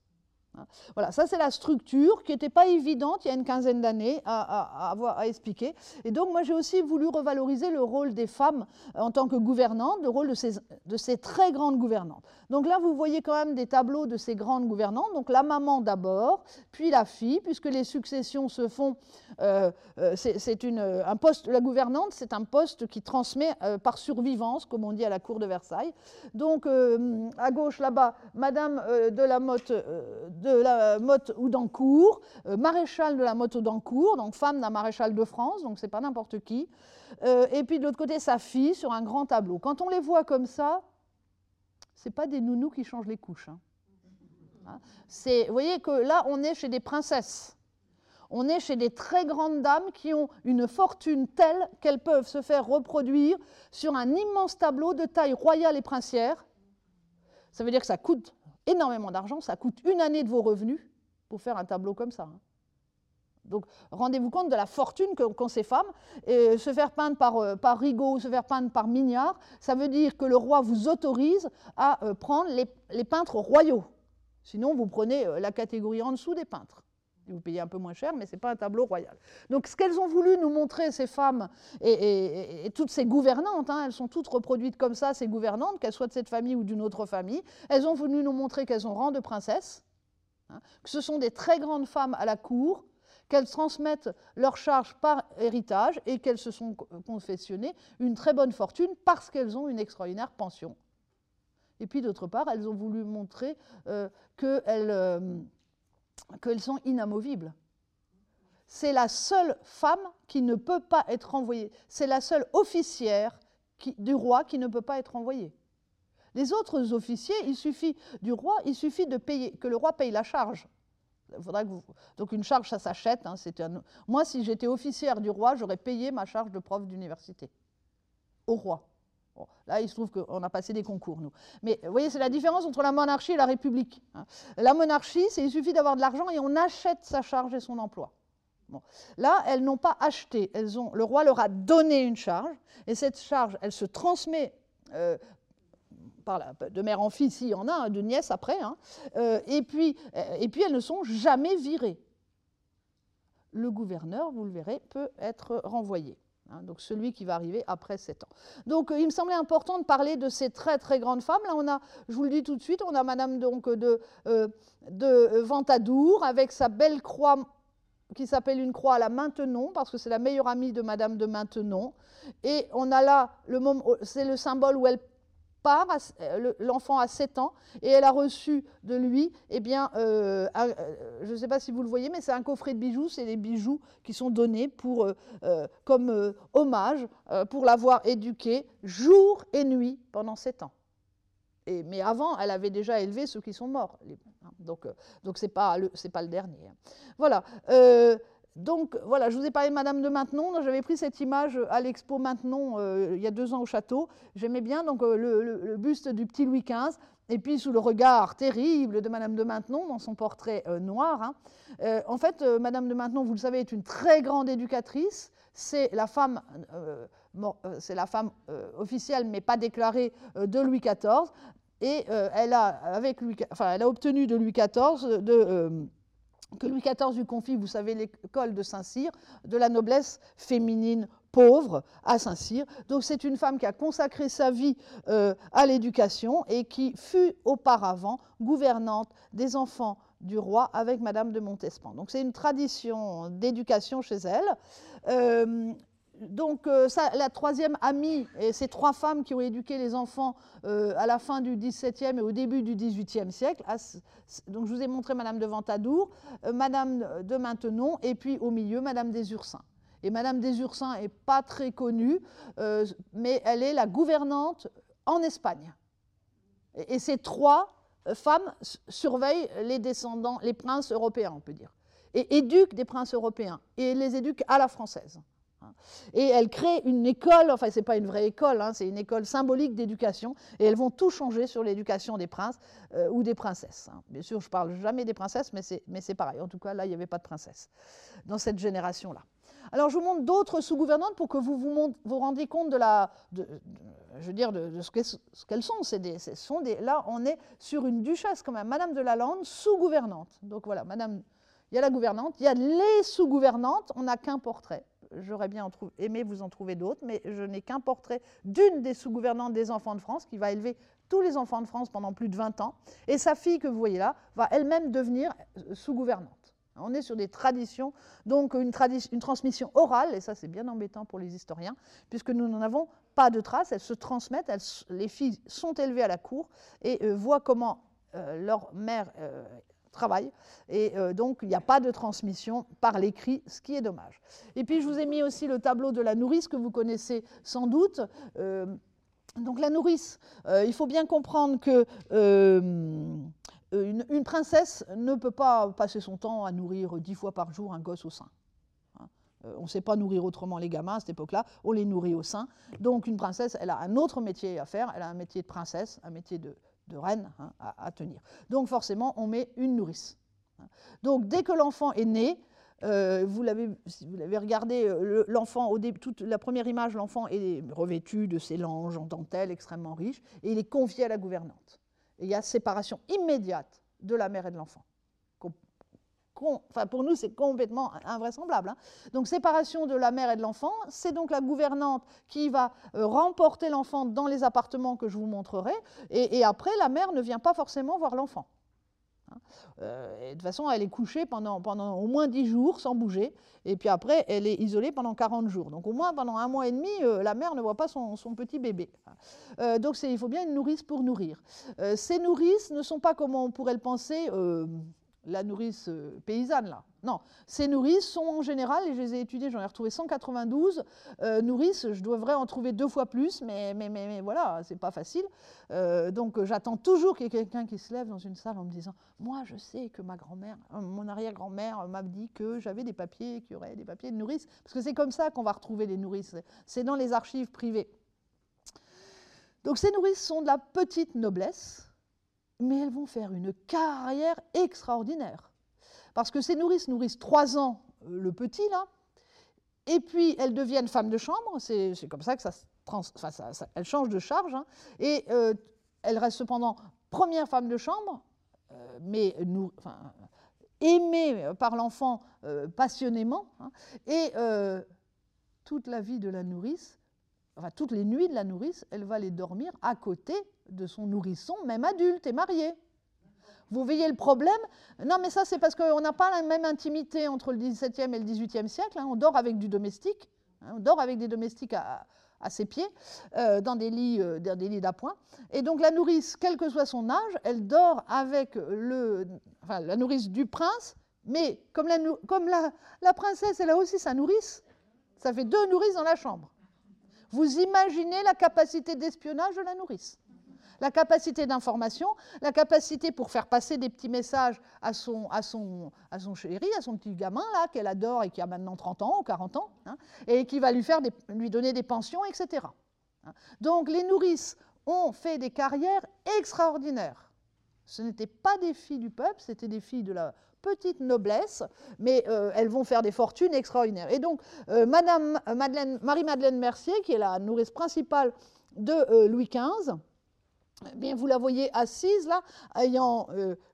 Voilà, ça c'est la structure qui n'était pas évidente il y a une quinzaine d'années à expliquer. Et donc moi j'ai aussi voulu revaloriser le rôle des femmes en tant que gouvernantes, le rôle de ces très grandes gouvernantes. Donc là vous voyez quand même des tableaux de ces grandes gouvernantes, donc la maman d'abord, puis la fille, puisque les successions se font, la gouvernante c'est un poste qui transmet par survivance, comme on dit à la cour de Versailles. Donc à gauche là-bas, Madame de la Motte de la Motte ou d'Ancourt, maréchal de la Motte ou d'Ancourt, donc femme d'un maréchal de France, donc c'est pas n'importe qui, et puis de l'autre côté sa fille sur un grand tableau. Quand on les voit comme ça, c'est pas des nounous qui changent les couches. Hein. Vous voyez que là, on est chez des princesses. On est chez des très grandes dames qui ont une fortune telle qu'elles peuvent se faire reproduire sur un immense tableau de taille royale et princière. Ça veut dire que ça coûte énormément d'argent, ça coûte une année de vos revenus pour faire un tableau comme ça. Donc rendez-vous compte de la fortune qu'ont ces femmes. Et se faire peindre par Rigaud, se faire peindre par Mignard, ça veut dire que le roi vous autorise à prendre les peintres royaux. Sinon, vous prenez la catégorie en dessous des peintres. Vous payez un peu moins cher, mais ce n'est pas un tableau royal. Donc, ce qu'elles ont voulu nous montrer, ces femmes, et toutes ces gouvernantes, hein, elles sont toutes reproduites comme ça, ces gouvernantes, qu'elles soient de cette famille ou d'une autre famille, elles ont voulu nous montrer qu'elles ont rang de princesse, hein, que ce sont des très grandes femmes à la cour, qu'elles transmettent leurs charges par héritage et qu'elles se sont confectionnées une très bonne fortune parce qu'elles ont une extraordinaire pension. Et puis, d'autre part, elles ont voulu montrer qu'elles sont inamovibles. C'est la seule femme qui ne peut pas être renvoyée. C'est la seule officière du roi qui ne peut pas être renvoyée. Les autres officiers, il suffit de payer, que le roi paye la charge. Donc une charge, ça s'achète. Hein, moi, si j'étais officière du roi, j'aurais payé ma charge de prof d'université au roi. Bon, là, il se trouve qu'on a passé des concours, nous. Mais vous voyez, c'est la différence entre la monarchie et la République. La monarchie, c'est il suffit d'avoir de l'argent et on achète sa charge et son emploi. Bon. Là, elles n'ont pas acheté. Le roi leur a donné une charge et cette charge, elle se transmet de mère en fille, s'il y en a, de nièce après. Hein, et puis, elles ne sont jamais virées. Le gouverneur, vous le verrez, peut être renvoyé. Donc celui qui va arriver après 7 ans. Donc il me semblait important de parler de ces très très grandes femmes. Là on a, je vous le dis tout de suite, on a Madame de Ventadour avec sa belle croix qui s'appelle une croix à la Maintenon parce que c'est la meilleure amie de Madame de Maintenon. Et on a là, c'est le symbole où elle part, l'enfant a 7 ans et elle a reçu de lui, eh bien, je ne sais pas si vous le voyez, mais c'est un coffret de bijoux, c'est des bijoux qui sont donnés comme hommage pour l'avoir éduquée jour et nuit pendant 7 ans. Mais avant, elle avait déjà élevé ceux qui sont morts. Donc c'est pas le dernier. Voilà. Donc voilà, je vous ai parlé de Madame de Maintenon. J'avais pris cette image à l'expo Maintenon il y a 2 ans au château. J'aimais bien donc le buste du petit Louis XV. Et puis sous le regard terrible de Madame de Maintenon dans son portrait noir. Hein. En fait, Madame de Maintenon, vous le savez, est une très grande éducatrice. C'est la femme, officielle, mais pas déclarée, de Louis XIV. Et elle a obtenu de Louis XIV que Louis XIV lui confie, vous savez, l'école de Saint-Cyr, de la noblesse féminine pauvre à Saint-Cyr. Donc c'est une femme qui a consacré sa vie à l'éducation et qui fut auparavant gouvernante des enfants du roi avec Madame de Montespan. Donc c'est une tradition d'éducation chez elle. La troisième amie, et ces 3 femmes qui ont éduqué les enfants à la fin du XVIIe et au début du XVIIIe siècle. Donc, je vous ai montré Madame de Ventadour, Madame de Maintenon, et puis au milieu, Madame des Ursins. Et Madame des Ursins n'est pas très connue, mais elle est la gouvernante en Espagne. Et ces 3 femmes surveillent les descendants, les princes européens, on peut dire, et éduquent des princes européens, et les éduquent à la française. Et elle crée une école, enfin c'est pas une vraie école, hein, c'est une école symbolique d'éducation, et elles vont tout changer sur l'éducation des princes ou des princesses. Hein. Bien sûr, je parle jamais des princesses, mais c'est pareil. En tout cas, là, il n'y avait pas de princesse dans cette génération-là. Alors, je vous montre d'autres sous-gouvernantes pour que vous rendiez compte de ce qu'elles sont. Là, on est sur une duchesse quand même, Madame de la Lande, sous-gouvernante. Donc voilà, il y a la gouvernante, il y a les sous-gouvernantes, on n'a qu'un portrait. J'aurais bien aimé vous en trouver d'autres, mais je n'ai qu'un portrait d'une des sous-gouvernantes des enfants de France qui va élever tous les enfants de France pendant plus de 20 ans. Et sa fille que vous voyez là va elle-même devenir sous-gouvernante. On est sur des traditions, donc une transmission orale, et ça c'est bien embêtant pour les historiens, puisque nous n'en avons pas de traces, elles se transmettent, les filles sont élevées à la cour et voient comment leur mère travail. Et donc, il n'y a pas de transmission par l'écrit, ce qui est dommage. Et puis, je vous ai mis aussi le tableau de la nourrice que vous connaissez sans doute. Donc, la nourrice, il faut bien comprendre que... Une princesse ne peut pas passer son temps à nourrir 10 fois par jour un gosse au sein. Hein, on ne sait pas nourrir autrement les gamins à cette époque-là, on les nourrit au sein. Donc une princesse, elle a un autre métier à faire, elle a un métier de princesse, un métier de reine hein, à tenir. Donc forcément, on met une nourrice. Donc dès que l'enfant est né, vous l'avez regardé, l'enfant, toute la première image, l'enfant est revêtu de ses langes en dentelle extrêmement riche, et il est confié à la gouvernante. Et il y a séparation immédiate de la mère et de l'enfant. Enfin, pour nous, c'est complètement invraisemblable. Hein. Donc, séparation de la mère et de l'enfant, c'est donc la gouvernante qui va remporter l'enfant dans les appartements que je vous montrerai. Et après, la mère ne vient pas forcément voir l'enfant. Hein. De toute façon, elle est couchée pendant au moins 10 jours sans bouger. Et puis après, elle est isolée pendant 40 jours. Donc, au moins, pendant 1 mois et demi, la mère ne voit pas son petit bébé. Donc, il faut bien une nourrice pour nourrir. Ces nourrices ne sont pas, comme on pourrait le penser, la nourrice paysanne, là. Non, ces nourrices sont en général, et je les ai étudiées, j'en ai retrouvé 192 nourrices, je devrais en trouver 2 fois plus, mais voilà, c'est pas facile. Donc j'attends toujours qu'il y ait quelqu'un qui se lève dans une salle en me disant « Moi, je sais que ma grand-mère, mon arrière-grand-mère m'a dit que j'avais des papiers, qu'il y aurait des papiers de nourrices. » Parce que c'est comme ça qu'on va retrouver les nourrices, c'est dans les archives privées. Donc ces nourrices sont de la petite noblesse, mais elles vont faire une carrière extraordinaire. Parce que ces nourrices nourrissent 3 ans le petit, là, et puis elles deviennent femmes de chambre, c'est comme ça que elles changent de charge, hein, et elles restent cependant première femme de chambre, mais aimée par l'enfant passionnément, hein, et toute la vie de la nourrice, enfin toutes les nuits de la nourrice, elle va les dormir à côté de son nourrisson, même adulte et marié. Vous voyez le problème? Non, mais ça, c'est parce qu'on n'a pas la même intimité entre le XVIIe et le XVIIIe siècle. Hein. On dort avec du domestique, hein. On dort avec des domestiques à ses pieds, dans des lits d'appoint. Et donc, la nourrice, quel que soit son âge, elle dort avec la nourrice du prince, mais comme la princesse, elle a aussi sa nourrice, ça fait 2 nourrices dans la chambre. Vous imaginez la capacité d'espionnage de la nourrice, la capacité d'information, la capacité pour faire passer des petits messages à son chéri, à son petit gamin là qu'elle adore et qui a maintenant 30 ans ou 40 ans, hein, et qui va lui donner des pensions, etc. Donc les nourrices ont fait des carrières extraordinaires. Ce n'étaient pas des filles du peuple, c'était des filles de la petite noblesse, mais elles vont faire des fortunes extraordinaires. Et donc Marie-Madeleine Mercier, qui est la nourrice principale de Louis XV, eh bien, vous la voyez assise, là, ayant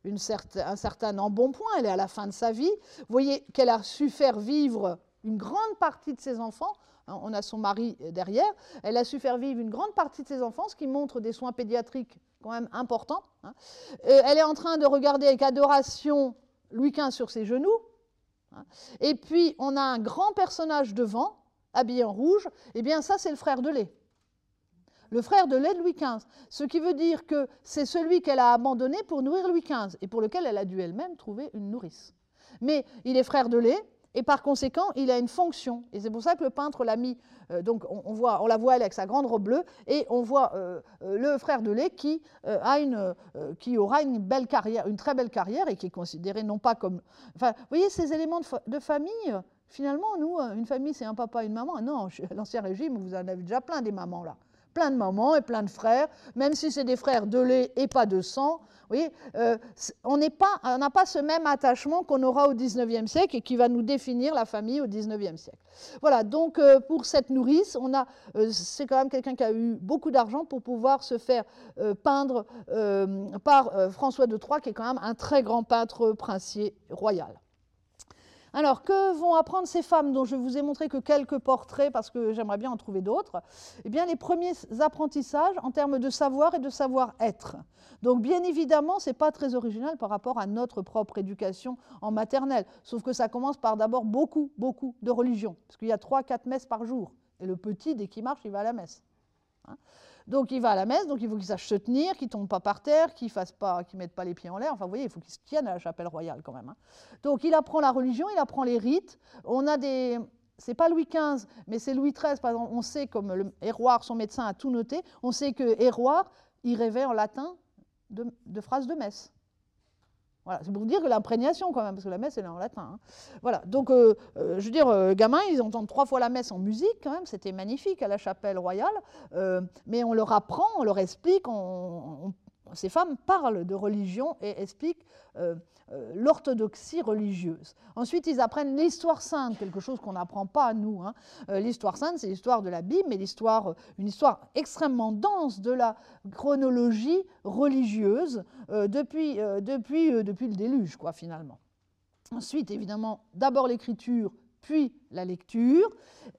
un certain embonpoint, elle est à la fin de sa vie. Vous voyez qu'elle a su faire vivre une grande partie de ses enfants. Hein, on a son mari derrière. Elle a su faire vivre une grande partie de ses enfants, ce qui montre des soins pédiatriques quand même importants. Hein. Elle est en train de regarder avec adoration Louis XV sur ses genoux. Hein. Et puis, on a un grand personnage devant, habillé en rouge. Eh bien, ça, c'est le frère de lait. Le frère de lait de Louis XV, ce qui veut dire que c'est celui qu'elle a abandonné pour nourrir Louis XV et pour lequel elle a dû elle-même trouver une nourrice. Mais il est frère de lait et par conséquent, il a une fonction. Et c'est pour ça que le peintre l'a mis, donc on la voit elle avec sa grande robe bleue et on voit le frère de lait qui aura une belle carrière, une très belle carrière et qui est considéré non pas comme... Enfin, vous voyez ces éléments de famille. Finalement, nous, une famille, c'est un papa et une maman. Non, à l'Ancien Régime, vous en avez déjà plein des mamans là. Plein de mamans et plein de frères, même si c'est des frères de lait et pas de sang. Vous voyez, on n'a pas ce même attachement qu'on aura au XIXe siècle et qui va nous définir la famille au XIXe siècle. Voilà, donc pour cette nourrice, c'est quand même quelqu'un qui a eu beaucoup d'argent pour pouvoir se faire peindre par François de Troyes, qui est quand même un très grand peintre princier royal. Alors, que vont apprendre ces femmes dont je vous ai montré que quelques portraits, parce que j'aimerais bien en trouver d'autres? Eh bien, les premiers apprentissages en termes de savoir et de savoir-être. Donc, bien évidemment, ce n'est pas très original par rapport à notre propre éducation en maternelle, sauf que ça commence par d'abord beaucoup de religion, parce qu'il y a 3-4 messes par jour, et le petit, dès qu'il marche, il va à la messe. Hein ? Donc il va à la messe, donc il faut qu'il sache se tenir, qu'il ne tombe pas par terre, qu'il ne mette pas les pieds en l'air. Enfin, vous voyez, il faut qu'il se tienne à la chapelle royale quand même. Hein. Donc il apprend la religion, il apprend les rites. On a des... C'est pas Louis XV, mais c'est Louis XIII. Par exemple, on sait, comme le Héroard, son médecin, a tout noté, on sait que Héroard, il rêvait en latin de phrases de messe. Voilà, c'est pour vous dire que l'imprégnation, quand même, parce que la messe, elle est en latin. Hein. Voilà, donc, je veux dire, gamins, ils entendent 3 fois la messe en musique, quand même, c'était magnifique à la chapelle royale, mais on leur apprend, on leur explique, ces femmes parlent de religion et expliquent l'orthodoxie religieuse. Ensuite, ils apprennent l'histoire sainte, quelque chose qu'on n'apprend pas à nous. Hein. L'histoire sainte, c'est l'histoire de la Bible, mais une histoire extrêmement dense de la chronologie religieuse depuis le déluge, quoi, finalement. Ensuite, évidemment, d'abord l'écriture, puis la lecture,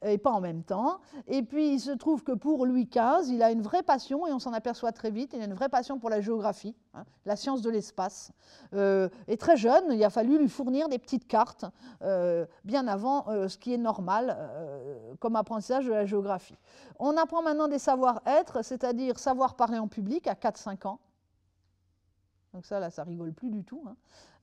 et pas en même temps. Et puis, il se trouve que pour Louis XV, il a une vraie passion, et on s'en aperçoit très vite, il a une vraie passion pour la géographie, hein, la science de l'espace. Et très jeune, il a fallu lui fournir des petites cartes, bien avant ce qui est normal comme apprentissage de la géographie. On apprend maintenant des savoir-être, c'est-à-dire savoir parler en public à 4-5 ans. Donc ça, là, ça rigole plus du tout.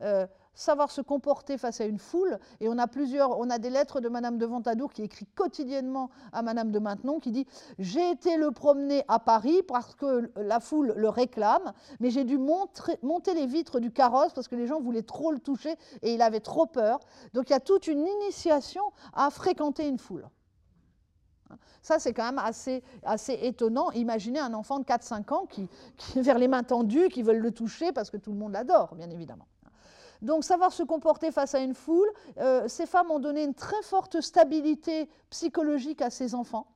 Hein. Savoir se comporter face à une foule. Et on a des lettres de Madame de Ventadour qui écrit quotidiennement à Madame de Maintenon, qui dit « J'ai été le promener à Paris parce que la foule le réclame, mais j'ai dû monter les vitres du carrosse parce que les gens voulaient trop le toucher et il avait trop peur. » Donc il y a toute une initiation à fréquenter une foule. Ça, c'est quand même assez étonnant. Imaginez un enfant de 4-5 ans qui est vers les mains tendues, qui veulent le toucher parce que tout le monde l'adore, bien évidemment. Donc, savoir se comporter face à une foule, ces femmes ont donné une très forte stabilité psychologique à ces enfants,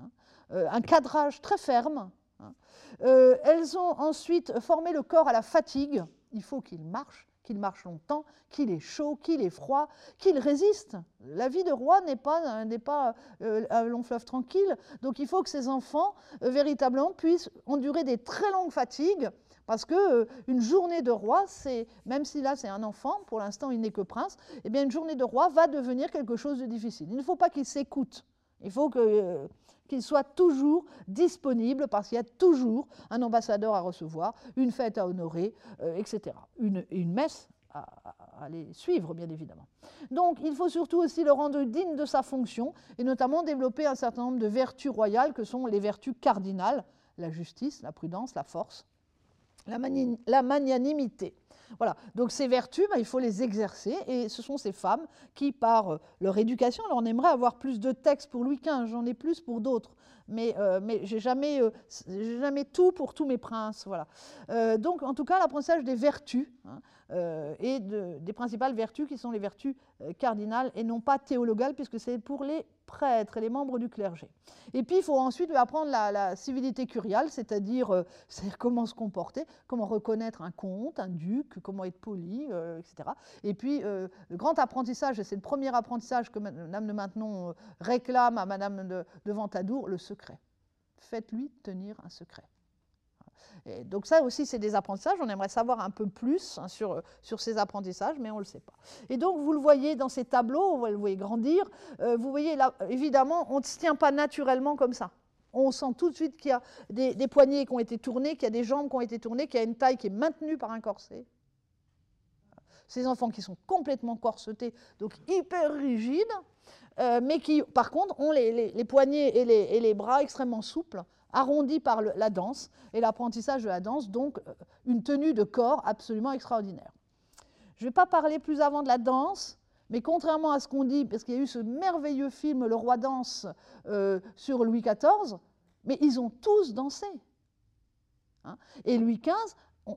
hein, un cadrage très ferme. Hein. Elles ont ensuite formé le corps à la fatigue. Il faut qu'il marche longtemps, qu'il est chaud, qu'il est froid, qu'il résiste. La vie de roi n'est pas un long fleuve tranquille, donc il faut que ces enfants, véritablement, puissent endurer des très longues fatigues, parce qu'une journée de roi, même si là c'est un enfant, pour l'instant il n'est que prince, eh bien, une journée de roi va devenir quelque chose de difficile. Il ne faut pas qu'il s'écoute, il faut qu'il soit toujours disponible, parce qu'il y a toujours un ambassadeur à recevoir, une fête à honorer, etc. Une messe à aller suivre, bien évidemment. Donc, il faut surtout aussi le rendre digne de sa fonction, et notamment développer un certain nombre de vertus royales, que sont les vertus cardinales, la justice, la prudence, la force, la magnanimité. Voilà. Donc ces vertus, il faut les exercer, et ce sont ces femmes qui, par leur éducation, alors on aimerait avoir plus de textes pour Louis XV, j'en ai plus pour d'autres, mais j'ai jamais tout pour tous mes princes. Voilà. Donc en tout cas, l'apprentissage des vertus, hein, et des principales vertus qui sont les vertus cardinales et non pas théologales, puisque c'est pour les prêtres et les membres du clergé. Et puis il faut ensuite lui apprendre la civilité curiale, c'est-à-dire comment se comporter, comment reconnaître un comte, un duc, comment être poli, etc. Et puis le grand apprentissage, et c'est le premier apprentissage que Madame de Maintenon réclame à Madame de Ventadour, le secret. Faites-lui tenir un secret. Et donc ça aussi, c'est des apprentissages, on aimerait savoir un peu plus, hein, sur ces apprentissages, mais on ne le sait pas. Et donc vous le voyez dans ces tableaux, vous le voyez grandir, vous voyez là, évidemment, on ne se tient pas naturellement comme ça. On sent tout de suite qu'il y a des poignets qui ont été tournés, qu'il y a des jambes qui ont été tournées, qu'il y a une taille qui est maintenue par un corset. Ces enfants qui sont complètement corsetés, donc hyper rigides, mais qui par contre ont les poignets et les bras extrêmement souples, arrondi par la danse et l'apprentissage de la danse, donc une tenue de corps absolument extraordinaire. Je ne vais pas parler plus avant de la danse, mais contrairement à ce qu'on dit, parce qu'il y a eu ce merveilleux film « Le Roi danse » sur Louis XIV, mais ils ont tous dansé. Hein, et Louis XV,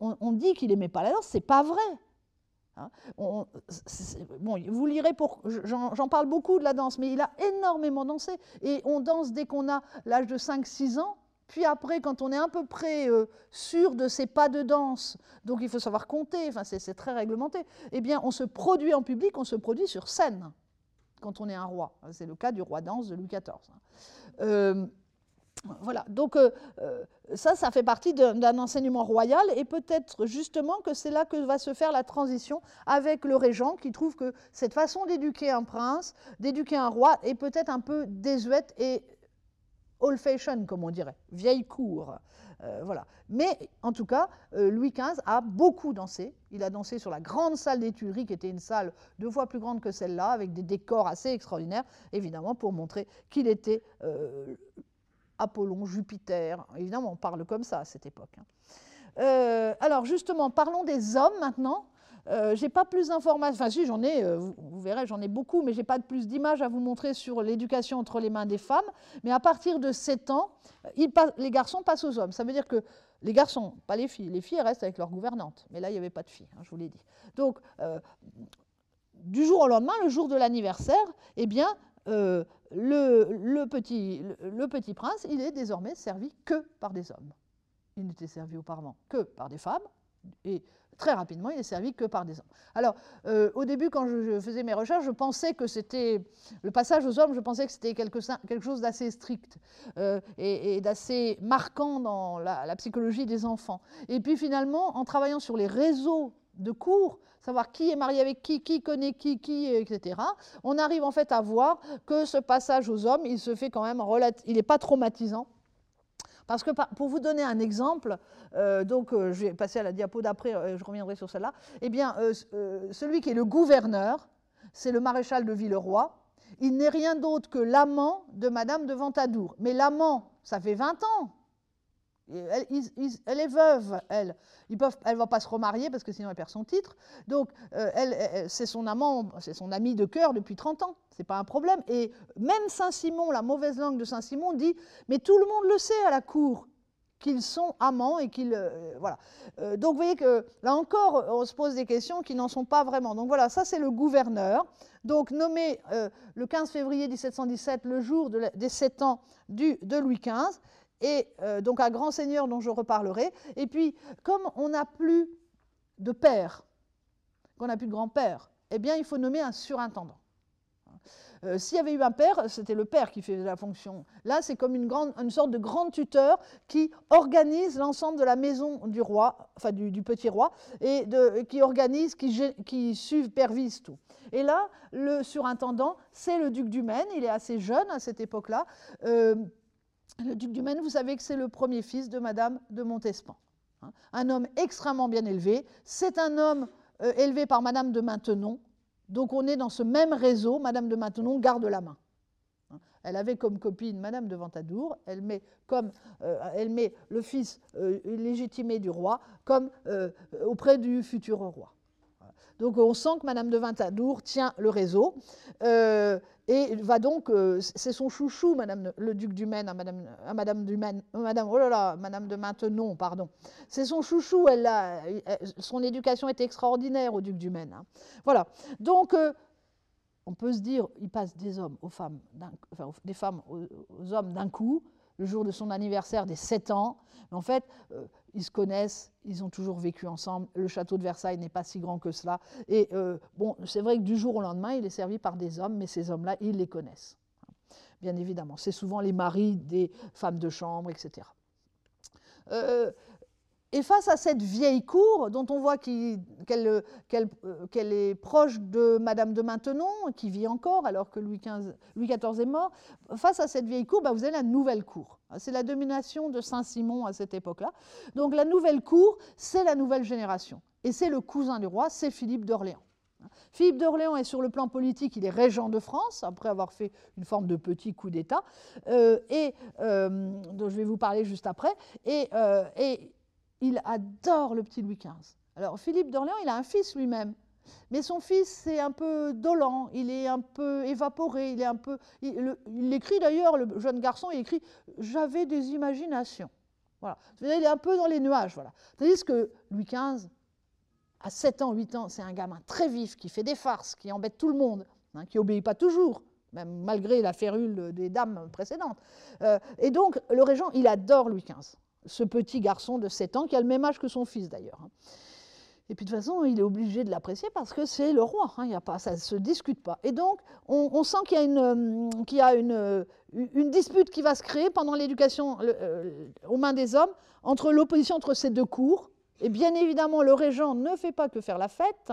on dit qu'il n'aimait pas la danse, ce n'est pas vrai. Hein, bon, vous lirez, j'en parle beaucoup de la danse, mais il a énormément dansé, et on danse dès qu'on a l'âge de 5-6 ans, puis après quand on est à peu près sûr de ses pas de danse, donc il faut savoir compter, enfin, c'est très réglementé, eh bien on se produit en public, on se produit sur scène quand on est un roi, c'est le cas du roi danse de Louis XIV. Voilà, donc ça fait partie d'un enseignement royal, et peut-être justement que c'est là que va se faire la transition avec le régent, qui trouve que cette façon d'éduquer un prince, d'éduquer un roi, est peut-être un peu désuète et old fashion, comme on dirait, vieille cour. Voilà. Mais en tout cas, Louis XV a beaucoup dansé. Il a dansé sur la grande salle des Tuileries, qui était une salle 2 fois plus grande que celle-là, avec des décors assez extraordinaires, évidemment, pour montrer qu'il était Apollon, Jupiter. Évidemment, on parle comme ça à cette époque. Alors justement, parlons des hommes maintenant. J'ai pas plus d'informations, enfin si j'en ai, vous verrez, j'en ai beaucoup, mais j'ai pas plus d'images à vous montrer sur l'éducation entre les mains des femmes. Mais à partir de 7 ans, les garçons passent aux hommes. Ça veut dire que les garçons, pas les filles, les filles restent avec leur gouvernante. Mais là, il n'y avait pas de filles, hein, je vous l'ai dit. Donc, du jour au lendemain, le jour de l'anniversaire, eh bien, le petit prince, il est désormais servi que par des hommes. Il n'était servi auparavant que par des femmes, et très rapidement, il est servi que par des hommes. Alors, au début, quand je faisais mes recherches, je pensais que c'était le passage aux hommes, je pensais que c'était quelque chose d'assez strict et d'assez marquant dans la psychologie des enfants. Et puis finalement, en travaillant sur les réseaux de cours, savoir qui est marié avec qui connaît qui, etc., on arrive en fait à voir que ce passage aux hommes, il se fait quand même, il n'est pas traumatisant. Parce que, pour vous donner un exemple, je vais passer à la diapo d'après, je reviendrai sur celle-là, eh bien, celui qui est le gouverneur, c'est le maréchal de Villeroy, il n'est rien d'autre que l'amant de Madame de Ventadour. Mais l'amant, ça fait 20 ans. Elle est veuve, elle. Elle ne va pas se remarier parce que sinon elle perd son titre. Donc, c'est son amant, c'est son ami de cœur depuis 30 ans. Ce n'est pas un problème. Et même Saint-Simon, la mauvaise langue de Saint-Simon, dit « Mais tout le monde le sait à la cour, qu'ils sont amants et qu'ils... voilà. » Donc, vous voyez que là encore, on se pose des questions qui n'en sont pas vraiment. Donc voilà, ça c'est le gouverneur. Donc, nommé le 15 février 1717, le jour des 7 ans de Louis XV, et donc un grand seigneur dont je reparlerai. Et puis, comme on n'a plus de père, qu'on n'a plus de grand-père, eh bien, il faut nommer un surintendant. S'il y avait eu un père, c'était le père qui faisait la fonction. Là, c'est comme une sorte de grand tuteur qui organise l'ensemble de la maison du roi, enfin du petit roi, et qui organise, qui supervise tout. Et là, le surintendant, c'est le duc du Maine. Il est assez jeune à cette époque-là. Le duc du Maine, vous savez que c'est le premier fils de Madame de Montespan. Un homme extrêmement bien élevé. C'est un homme élevé par Madame de Maintenon. Donc on est dans ce même réseau. Madame de Maintenon garde la main. Elle avait comme copine Madame de Ventadour. Elle met le fils légitimé du roi comme auprès du futur roi. Donc on sent que Madame de Ventadour tient le réseau et va donc, c'est son chouchou, le duc du Maine, Madame de Maintenon, pardon. C'est son chouchou, son éducation était extraordinaire au duc du Maine. Hein. Voilà, donc on peut se dire, il passe des hommes aux femmes, des femmes aux hommes d'un coup, le jour de son anniversaire des 7 ans. Mais en fait, ils se connaissent, ils ont toujours vécu ensemble. Le château de Versailles n'est pas si grand que cela. Et bon, c'est vrai que du jour au lendemain, il est servi par des hommes, mais ces hommes-là, ils les connaissent. Bien évidemment, c'est souvent les maris des femmes de chambre, etc. Et face à cette vieille cour, dont on voit qu'elle est proche de Madame de Maintenon, qui vit encore alors que Louis XIV est mort, face à cette vieille cour, vous avez la nouvelle cour. C'est la domination de Saint-Simon à cette époque-là. Donc la nouvelle cour, c'est la nouvelle génération. Et c'est le cousin du roi, c'est Philippe d'Orléans. Philippe d'Orléans est sur le plan politique, il est régent de France, après avoir fait une forme de petit coup d'État, dont je vais vous parler juste après, et il adore le petit Louis XV. Alors, Philippe d'Orléans, il a un fils lui-même. Mais son fils, c'est un peu dolent, il est un peu évaporé, il est un peu... Il écrit d'ailleurs, le jeune garçon, il écrit « J'avais des imaginations ». Voilà. Il est un peu dans les nuages. Voilà. Tandis que Louis XV, à 7 ans, 8 ans, c'est un gamin très vif, qui fait des farces, qui embête tout le monde, hein, qui n'obéit pas toujours, même malgré la férule des dames précédentes. Et donc, le régent, il adore Louis XV. Ce petit garçon de 7 ans, qui a le même âge que son fils d'ailleurs. Et puis de toute façon, il est obligé de l'apprécier parce que c'est le roi, hein, ça ne se discute pas. Et donc, on sent qu'il y a une dispute qui va se créer pendant l'éducation aux mains des hommes, entre l'opposition entre ces deux cours. Et bien évidemment, le régent ne fait pas que faire la fête,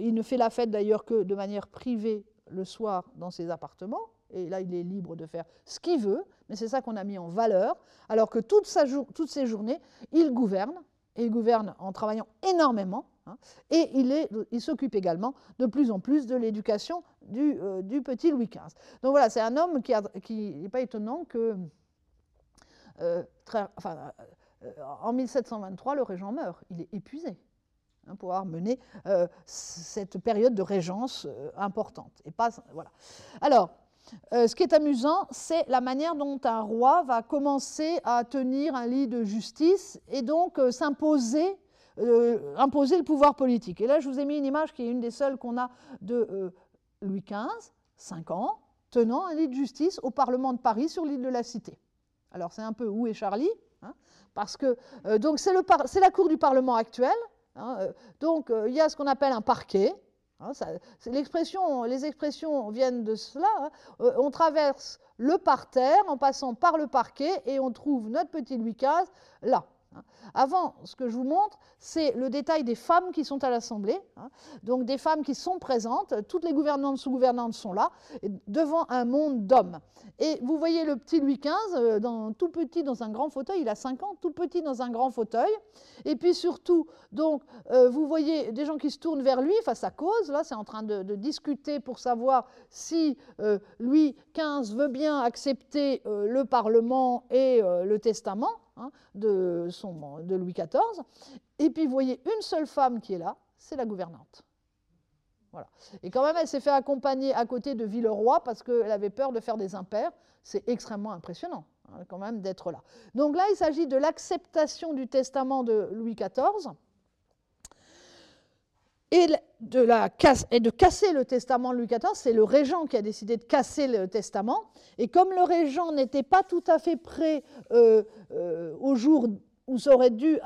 il ne fait la fête d'ailleurs que de manière privée le soir dans ses appartements, et là il est libre de faire ce qu'il veut, mais c'est ça qu'on a mis en valeur, alors que toutes ses journées, il gouverne, et il gouverne en travaillant énormément, hein, et il s'occupe également de plus en plus de l'éducation du petit Louis XV. Donc voilà, c'est un homme qui n'est pas étonnant que, en 1723, le régent meurt, il est épuisé. Pour avoir mené cette période de régence importante. Et pas, voilà. Alors, ce qui est amusant, c'est la manière dont un roi va commencer à tenir un lit de justice et donc imposer le pouvoir politique. Et là, je vous ai mis une image qui est une des seules qu'on a de Louis XV, 5 ans, tenant un lit de justice au Parlement de Paris sur l'île de la Cité. Alors, c'est un peu où est Charlie, hein, parce que donc c'est la cour du Parlement actuelle. Hein, donc il y a ce qu'on appelle un parquet, hein, les expressions viennent de cela, hein, on traverse le parterre en passant par le parquet et on trouve notre petit Louis XV là. Hein. Avant, ce que je vous montre, c'est le détail des femmes qui sont à l'Assemblée, hein, donc des femmes qui sont présentes, toutes les gouvernantes, sous-gouvernantes sont là, devant un monde d'hommes. Et vous voyez le petit Louis XV, tout petit dans un grand fauteuil, il a 5 ans, tout petit dans un grand fauteuil, et puis surtout, donc, vous voyez des gens qui se tournent vers lui, face à cause, là c'est en train de discuter pour savoir si Louis XV veut bien accepter le Parlement et le testament, hein, de Louis XIV, et puis vous voyez une seule femme qui est là, c'est la gouvernante. Voilà. Et quand même, elle s'est fait accompagner à côté de Villeroy parce qu'elle avait peur de faire des impairs, c'est extrêmement impressionnant, hein, quand même, d'être là. Donc là, il s'agit de l'acceptation du testament de Louis XIV, et de casser le testament de Louis XIV, c'est le régent qui a décidé de casser le testament. Et comme le régent n'était pas tout à fait prêt au jour où il y aurait dû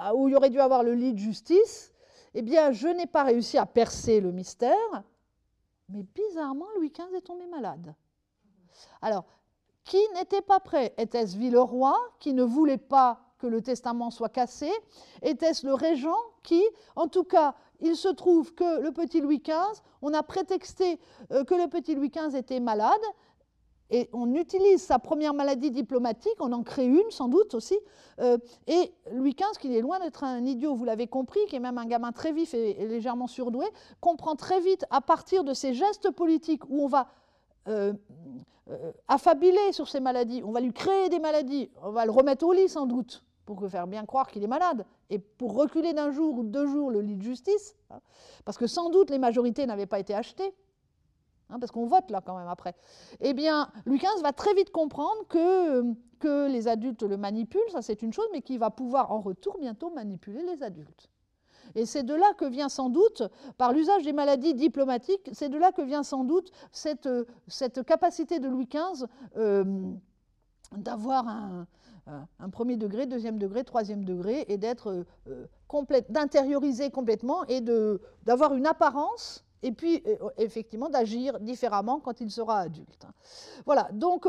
avoir le lit de justice, eh bien, je n'ai pas réussi à percer le mystère. Mais bizarrement, Louis XV est tombé malade. Alors, qui n'était pas prêt? Était-ce Villeroy, qui ne voulait pas que le testament soit cassé? Était-ce le régent qui, en tout cas, il se trouve que le petit Louis XV, on a prétexté que le petit Louis XV était malade, et on utilise sa première maladie diplomatique, on en crée une sans doute aussi, et Louis XV, qui est loin d'être un idiot, vous l'avez compris, qui est même un gamin très vif et légèrement surdoué, comprend très vite, à partir de ces gestes politiques où on va affabiler sur ces maladies, on va lui créer des maladies, on va le remettre au lit sans doute, pour lui faire bien croire qu'il est malade, et pour reculer d'un jour ou deux jours le lit de justice, hein, parce que sans doute les majorités n'avaient pas été achetées, hein, parce qu'on vote là quand même après, eh bien Louis XV va très vite comprendre que les adultes le manipulent, ça c'est une chose, mais qu'il va pouvoir en retour bientôt manipuler les adultes. Et c'est de là que vient sans doute, par l'usage des maladies diplomatiques, c'est de là que vient sans doute cette capacité de Louis XV d'avoir un premier degré, deuxième degré, troisième degré, et d'intérioriser complètement et d'avoir une apparence, et puis effectivement d'agir différemment quand il sera adulte. Voilà, donc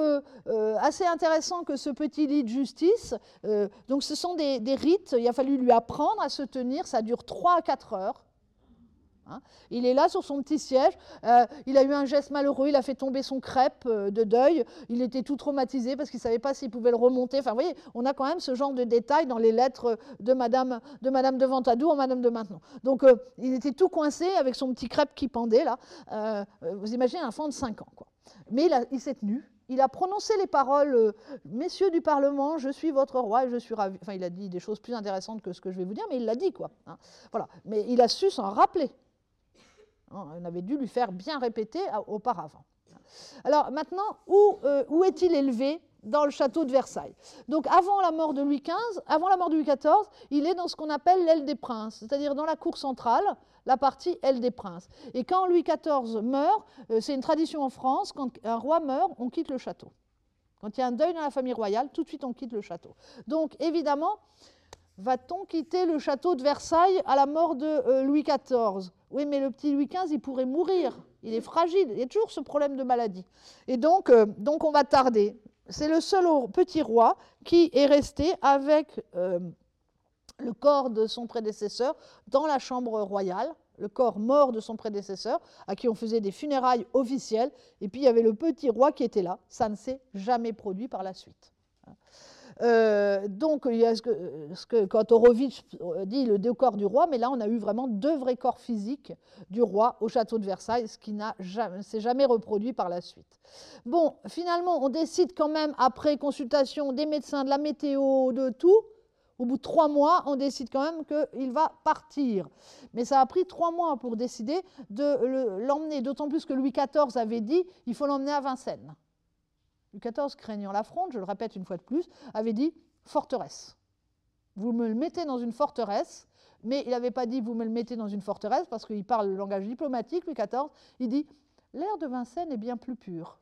assez intéressant que ce petit lit de justice, donc ce sont des rites, il a fallu lui apprendre à se tenir, ça dure 3 à 4 heures. Hein, il est là sur son petit siège, il a eu un geste malheureux, il a fait tomber son crêpe de deuil, il était tout traumatisé parce qu'il ne savait pas s'il pouvait le remonter. Enfin, vous voyez, on a quand même ce genre de détails dans les lettres de Madame de Ventadour, Madame de Maintenon. Donc, il était tout coincé avec son petit crêpe qui pendait, là. Vous imaginez un enfant de 5 ans, quoi. Mais il s'est tenu. Il a prononcé les paroles « Messieurs du Parlement, je suis votre roi et je suis ravi ». Enfin, il a dit des choses plus intéressantes que ce que je vais vous dire, mais il l'a dit, quoi. Hein, voilà. Mais il a su s'en rappeler. On avait dû lui faire bien répéter auparavant. Alors maintenant, où est-il élevé dans le château de Versailles? Donc avant la mort de Louis XV, avant la mort de Louis XIV, il est dans ce qu'on appelle l'aile des princes, c'est-à-dire dans la cour centrale, la partie aile des princes. Et quand Louis XIV meurt, c'est une tradition en France, quand un roi meurt, on quitte le château. Quand il y a un deuil dans la famille royale, tout de suite on quitte le château. Donc évidemment, va-t-on quitter le château de Versailles à la mort de Louis XIV? Oui, mais le petit Louis XV, il pourrait mourir, il est fragile, il y a toujours ce problème de maladie. Et donc on va tarder. C'est le seul petit roi qui est resté avec le corps de son prédécesseur dans la chambre royale, le corps mort de son prédécesseur, à qui on faisait des funérailles officielles, et puis il y avait le petit roi qui était là. Ça ne s'est jamais produit par la suite. Donc, il y a ce que Kantorowicz dit, le décor du roi, mais là, on a eu vraiment deux vrais corps physiques du roi au château de Versailles, ce qui ne s'est jamais reproduit par la suite. Bon, finalement, on décide quand même, après consultation des médecins, de la météo, de tout, au bout de 3 mois, on décide quand même qu'il va partir. Mais ça a pris 3 mois pour décider de l'emmener, d'autant plus que Louis XIV avait dit « il faut l'emmener à Vincennes ». Louis XIV, craignant la fronde, je le répète une fois de plus, avait dit « forteresse ». Vous me le mettez dans une forteresse, mais il n'avait pas dit « vous me le mettez dans une forteresse » parce qu'il parle le langage diplomatique, Louis XIV, il dit « l'air de Vincennes est bien plus pur ».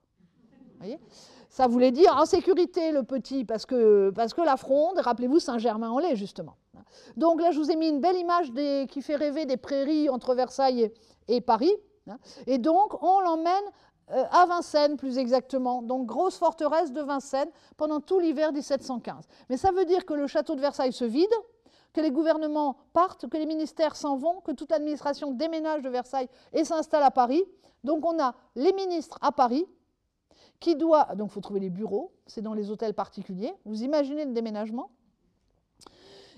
Voyez, ça voulait dire en sécurité le petit, parce que la fronde, rappelez-vous Saint-Germain-en-Laye justement. Donc là je vous ai mis une belle image qui fait rêver des prairies entre Versailles et Paris, et donc on l'emmène à Vincennes plus exactement, donc grosse forteresse de Vincennes pendant tout l'hiver 1715. Mais ça veut dire que le château de Versailles se vide, que les gouvernements partent, que les ministères s'en vont, que toute l'administration déménage de Versailles et s'installe à Paris. Donc on a les ministres à Paris, qui doit, donc il faut trouver les bureaux, c'est dans les hôtels particuliers, vous imaginez le déménagement.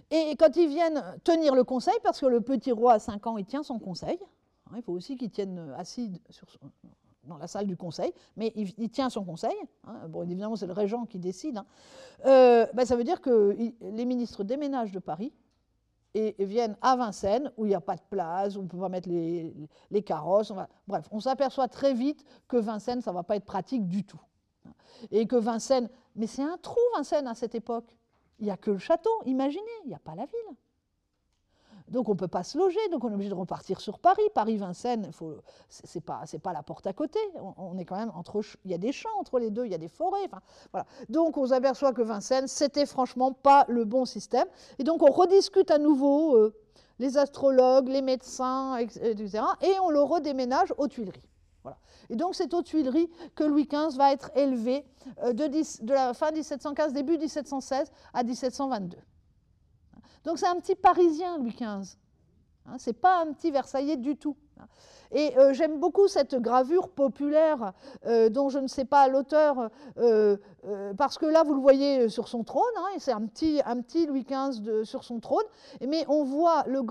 Et quand ils viennent tenir le conseil, parce que le petit roi à 5 ans, il tient son conseil, il faut aussi qu'il tienne assis dans la salle du conseil, mais il tient son conseil, bon évidemment c'est le régent qui décide, ben, ça veut dire que les ministres déménagent de Paris, et viennent à Vincennes, où il n'y a pas de place, où on ne peut pas mettre les carrosses. Bref, on s'aperçoit très vite que Vincennes, ça ne va pas être pratique du tout. Et que Vincennes... Mais c'est un trou, Vincennes, à cette époque. Il n'y a que le château, imaginez, il n'y a pas la ville. Donc on ne peut pas se loger, donc on est obligé de repartir sur Paris. Paris-Vincennes, ce n'est pas la porte à côté. On est quand même entre... Il y a des champs entre les deux, il y a des forêts. Enfin, voilà. Donc on s'aperçoit que Vincennes, c'était franchement pas le bon système. Et donc on rediscute à nouveau les astrologues, les médecins, etc. Et on le redéménage aux Tuileries. Voilà. Et donc c'est aux Tuileries que Louis XV va être élevé de la fin 1715, début 1716 à 1722. Donc c'est un petit Parisien, Louis XV, c'est pas un petit Versaillais du tout. Et j'aime beaucoup cette gravure populaire dont je ne sais pas l'auteur, parce que là vous le voyez sur son trône, et c'est un petit Louis XV sur son trône, mais on voit le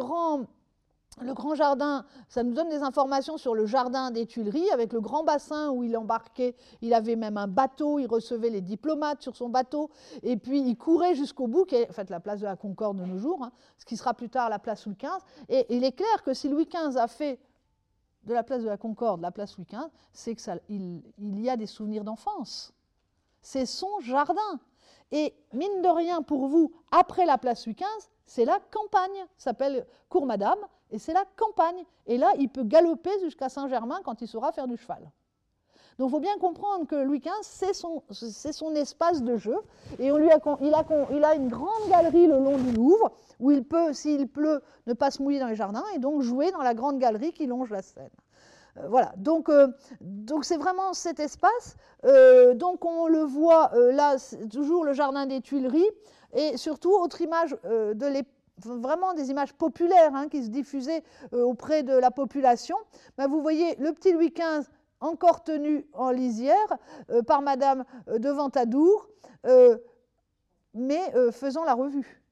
grand jardin, ça nous donne des informations sur le jardin des Tuileries, avec le grand bassin où il embarquait, il avait même un bateau, il recevait les diplomates sur son bateau, et puis il courait jusqu'au bout, qui est en fait la place de la Concorde de nos jours, ce qui sera plus tard la place Louis XV, et il est clair que si Louis XV a fait de la place de la Concorde la place Louis XV, c'est qu'il y a des souvenirs d'enfance. C'est son jardin. Et mine de rien pour vous, après la place Louis XV, c'est la campagne, ça s'appelle Cour Madame, et c'est la campagne. Et là, il peut galoper jusqu'à Saint-Germain quand il saura faire du cheval. Donc il faut bien comprendre que Louis XV, c'est son espace de jeu. Et il a une grande galerie le long du Louvre, où il peut, s'il pleut, ne pas se mouiller dans les jardins, et donc jouer dans la grande galerie qui longe la Seine. Voilà, donc c'est vraiment cet espace. Donc on le voit là, toujours le jardin des Tuileries, et surtout, autre image de l'époque, vraiment des images populaires qui se diffusaient auprès de la population. Ben, vous voyez le petit Louis XV encore tenu en lisière par Madame de Ventadour, mais faisant la revue.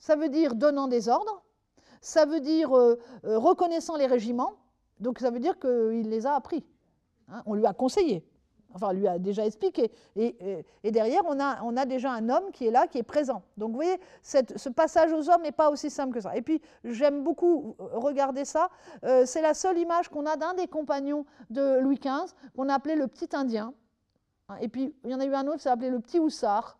Ça veut dire donnant des ordres, ça veut dire reconnaissant les régiments, donc ça veut dire qu'il les a appris. On lui a conseillé, enfin lui a déjà expliqué. Et derrière, on a déjà un homme qui est là, qui est présent. Donc vous voyez, ce passage aux hommes n'est pas aussi simple que ça. Et puis j'aime beaucoup regarder ça. C'est la seule image qu'on a d'un des compagnons de Louis XV, qu'on a appelé le petit Indien. Et puis il y en a eu un autre, c'est appelé le petit Houssard.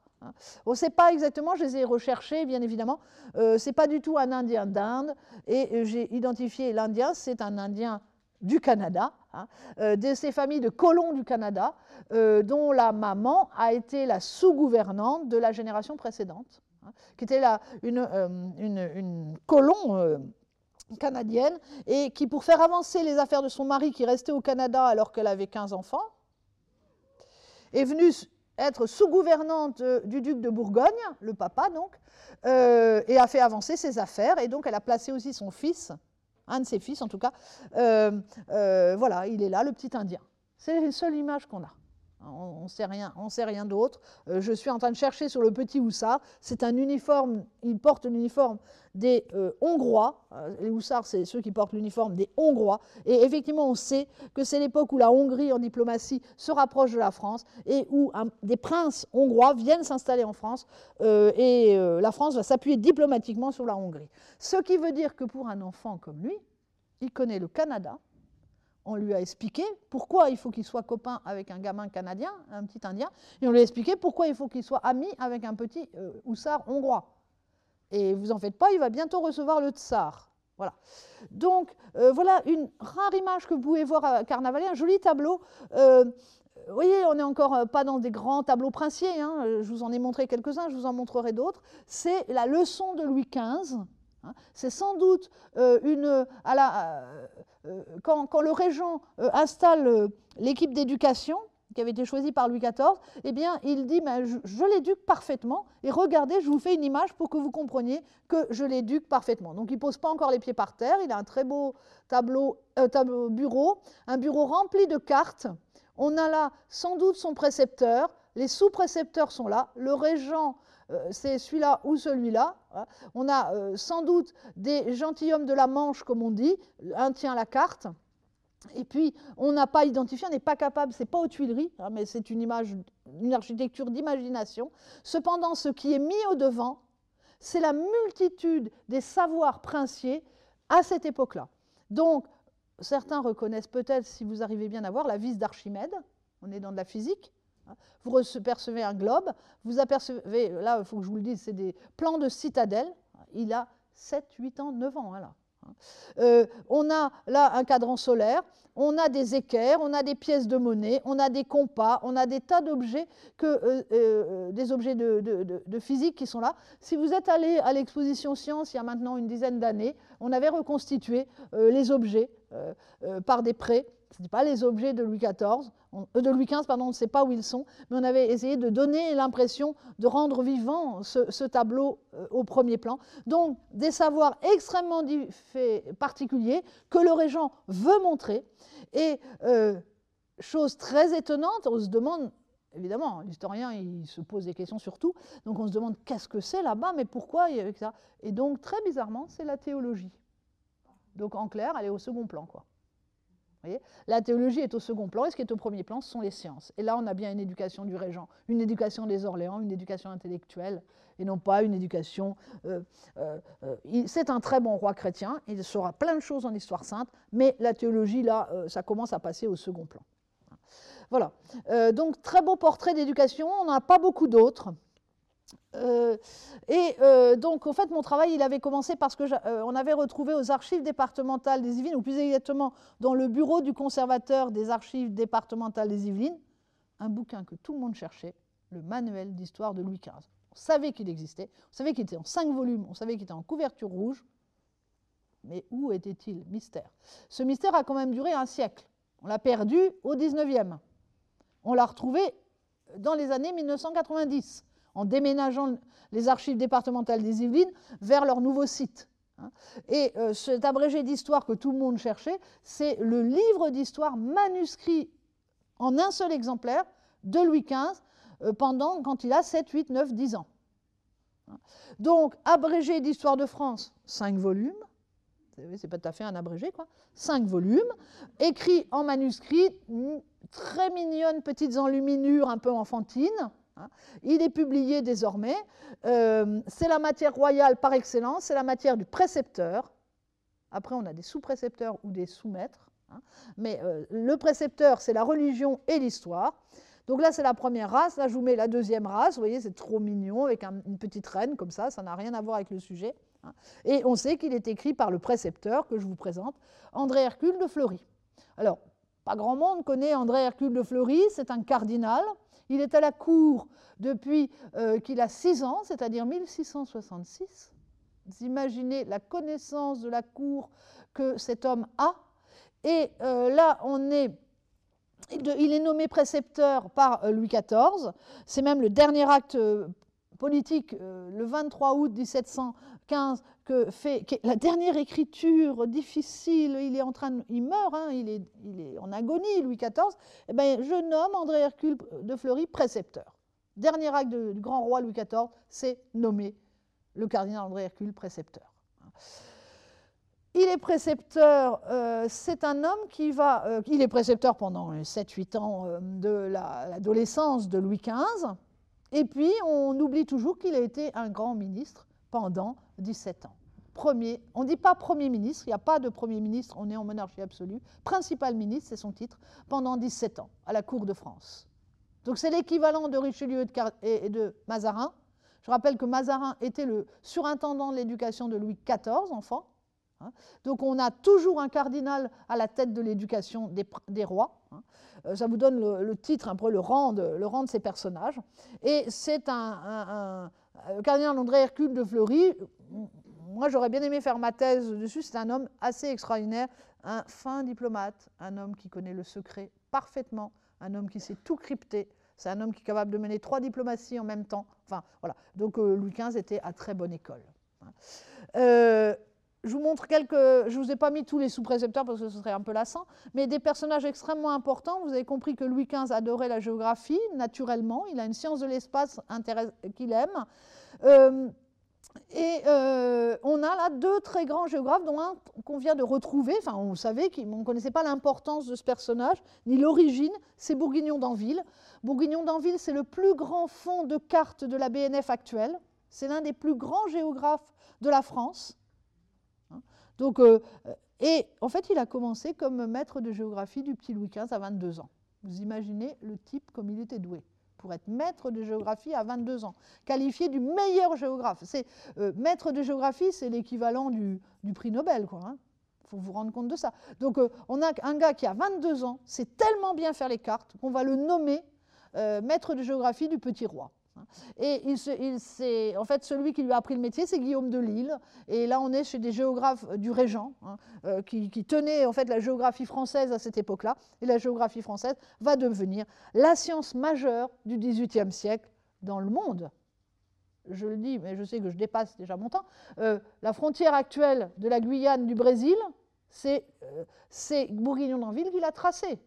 On ne sait pas exactement, je les ai recherchés, bien évidemment. Ce n'est pas du tout un Indien d'Inde. Et j'ai identifié l'Indien, c'est un Indien du Canada, de ces familles de colons du Canada, dont la maman a été la sous-gouvernante de la génération précédente, qui était une colon canadienne, et qui, pour faire avancer les affaires de son mari qui restait au Canada alors qu'elle avait 15 enfants, est venue être sous-gouvernante du duc de Bourgogne, le papa donc, et a fait avancer ses affaires, et donc elle a placé aussi son fils un de ses fils en tout cas, voilà, il est là, le petit Indien. C'est la seule image qu'on a. On sait rien d'autre. Je suis en train de chercher sur le petit Hussard. C'est un uniforme, il porte l'uniforme des Hongrois. Les Hussards, c'est ceux qui portent l'uniforme des Hongrois. Et effectivement, on sait que c'est l'époque où la Hongrie, en diplomatie, se rapproche de la France et où des princes hongrois viennent s'installer en France. La France va s'appuyer diplomatiquement sur la Hongrie. Ce qui veut dire que pour un enfant comme lui, il connaît le Canada. On lui a expliqué pourquoi il faut qu'il soit copain avec un gamin canadien, un petit Indien, et on lui a expliqué pourquoi il faut qu'il soit ami avec un petit hussard hongrois. Et vous en faites pas, il va bientôt recevoir le tsar. Voilà. Donc, voilà une rare image que vous pouvez voir à Carnavalet, un joli tableau. Vous voyez, on n'est encore pas dans des grands tableaux princiers, hein. Je vous en ai montré quelques-uns, je vous en montrerai d'autres. C'est la leçon de Louis XV. C'est sans doute quand le régent installe l'équipe d'éducation qui avait été choisie par Louis XIV, eh bien, il dit ben, je l'éduque parfaitement et regardez, je vous fais une image pour que vous compreniez que je l'éduque parfaitement. Donc, il ne pose pas encore les pieds par terre. Il a un très beau bureau, un bureau rempli de cartes. On a là sans doute son précepteur. Les sous-précepteurs sont là. Le régent, c'est celui-là ou celui-là. On a sans doute des gentilshommes de la Manche, comme on dit. Un tient la carte. Et puis, on n'a pas identifié, on n'est pas capable, c'est pas aux Tuileries, hein, mais c'est une image, une architecture d'imagination. Cependant, ce qui est mis au devant, c'est la multitude des savoirs princiers à cette époque-là. Donc, certains reconnaissent peut-être, si vous arrivez bien à voir, la vis d'Archimède. On est dans de la physique. Vous apercevez un globe, vous apercevez, là il faut que je vous le dise, c'est des plans de citadelle, il a 7, 8 ans, 9 ans hein, là. On a là un cadran solaire, on a des équerres, on a des pièces de monnaie, on a des compas, on a des tas d'objets, des objets de physique qui sont là. Si vous êtes allé à l'exposition Science il y a maintenant une dizaine d'années, on avait reconstitué les objets par des prés. Ce n'est pas les objets de Louis XIV, de Louis XV, pardon, on ne sait pas où ils sont, mais on avait essayé de donner l'impression de rendre vivant ce tableau au premier plan. Donc, des savoirs extrêmement particuliers que le régent veut montrer. Et chose très étonnante, on se demande, évidemment, l'historien, il se pose des questions sur tout, donc on se demande qu'est-ce que c'est là-bas, mais pourquoi il y a ça. Et donc, très bizarrement, c'est la théologie. Donc, en clair, elle est au second plan, quoi. Vous voyez, la théologie est au second plan et ce qui est au premier plan, ce sont les sciences. Et là, on a bien une éducation du régent, une éducation des Orléans, une éducation intellectuelle et non pas une éducation... c'est un très bon roi chrétien, il saura plein de choses en histoire sainte, mais la théologie, là, ça commence à passer au second plan. Voilà. Donc, très beau portrait d'éducation, on n'en a pas beaucoup d'autres. Donc, en fait, mon travail, il avait commencé parce qu'on avait retrouvé aux archives départementales des Yvelines, ou plus exactement dans le bureau du conservateur des archives départementales des Yvelines, un bouquin que tout le monde cherchait, le manuel d'histoire de Louis XV. On savait qu'il existait, on savait qu'il était en 5 volumes, on savait qu'il était en couverture rouge, mais où était-il? Mystère. Ce mystère a quand même duré un siècle. On l'a perdu au 19e. On l'a retrouvé dans les années 1990. En déménageant les archives départementales des Yvelines vers leur nouveau site. Et cet abrégé d'histoire que tout le monde cherchait, c'est le livre d'histoire manuscrit en un seul exemplaire de Louis XV quand il a 7, 8, 9, 10 ans. Donc, abrégé d'histoire de France, 5 volumes. C'est pas tout à fait un abrégé, quoi. 5 volumes, écrit en manuscrit, très mignonnes petites enluminures un peu enfantines. Il est publié désormais, c'est la matière royale par excellence, c'est la matière du précepteur. Après, on a des sous-précepteurs ou des sous-maîtres, hein. Mais le précepteur, c'est la religion et l'histoire. Donc là, c'est la première race, là, je vous mets la deuxième race, vous voyez, c'est trop mignon, avec une petite reine comme ça n'a rien à voir avec le sujet. Hein. Et on sait qu'il est écrit par le précepteur que je vous présente, André Hercule de Fleury. Alors, pas grand monde connaît André Hercule de Fleury, c'est un cardinal. Il est à la cour depuis qu'il a 6 ans, c'est-à-dire 1666. Vous imaginez la connaissance de la cour que cet homme a. Et là, il est nommé précepteur par Louis XIV. C'est même le dernier acte politique, le 23 août 1715, qui est la dernière écriture difficile, il meurt, hein, il est en agonie, Louis XIV, eh bien, je nomme André Hercule de Fleury précepteur. Dernier acte du grand roi Louis XIV, c'est nommer le cardinal André Hercule précepteur. Il est précepteur, c'est un homme qui va... il est précepteur pendant 7-8 ans de l'adolescence de Louis XV. Et puis, on oublie toujours qu'il a été un grand ministre pendant 17 ans. On ne dit pas premier ministre, il n'y a pas de premier ministre, on est en monarchie absolue. Principal ministre, c'est son titre, pendant 17 ans, à la cour de France. Donc, c'est l'équivalent de Richelieu et de Mazarin. Je rappelle que Mazarin était le surintendant de l'éducation de Louis XIV, enfant. Donc on a toujours un cardinal à la tête de l'éducation des rois. Ça vous donne le titre, un peu le rang de ces personnages. Et c'est le cardinal André Hercule de Fleury, moi j'aurais bien aimé faire ma thèse dessus, c'est un homme assez extraordinaire, un fin diplomate, un homme qui connaît le secret parfaitement, un homme qui sait tout crypter, c'est un homme qui est capable de mener 3 diplomaties en même temps. Enfin voilà, donc Louis XV était à très bonne école. Je vous montre je ne vous ai pas mis tous les sous-précepteurs parce que ce serait un peu lassant, mais des personnages extrêmement importants. Vous avez compris que Louis XV adorait la géographie, naturellement. Il a une science de l'espace qu'il aime. On a là 2 très grands géographes, dont un qu'on vient de retrouver. Enfin, on savait qu'on ne connaissait pas l'importance de ce personnage, ni l'origine. C'est Bourguignon d'Anville. Bourguignon d'Anville, c'est le plus grand fonds de cartes de la BNF actuelle. C'est l'un des plus grands géographes de la France. Donc, et en fait, il a commencé comme maître de géographie du petit Louis XV à 22 ans. Vous imaginez le type comme il était doué pour être maître de géographie à 22 ans, qualifié du meilleur géographe. Maître de géographie, c'est l'équivalent du prix Nobel, quoi, hein. Faut vous rendre compte de ça. Donc, on a un gars qui a 22 ans, sait tellement bien faire les cartes qu'on va le nommer maître de géographie du petit roi. Et en fait, celui qui lui a appris le métier, c'est Guillaume de Lille. Et là, on est chez des géographes du Régent, hein, qui tenaient en fait la géographie française à cette époque-là. Et la géographie française va devenir la science majeure du XVIIIe siècle dans le monde. Je le dis, mais je sais que je dépasse déjà mon temps. La frontière actuelle de la Guyane du Brésil, c'est Bourguignon d'Anville qui l'a tracée.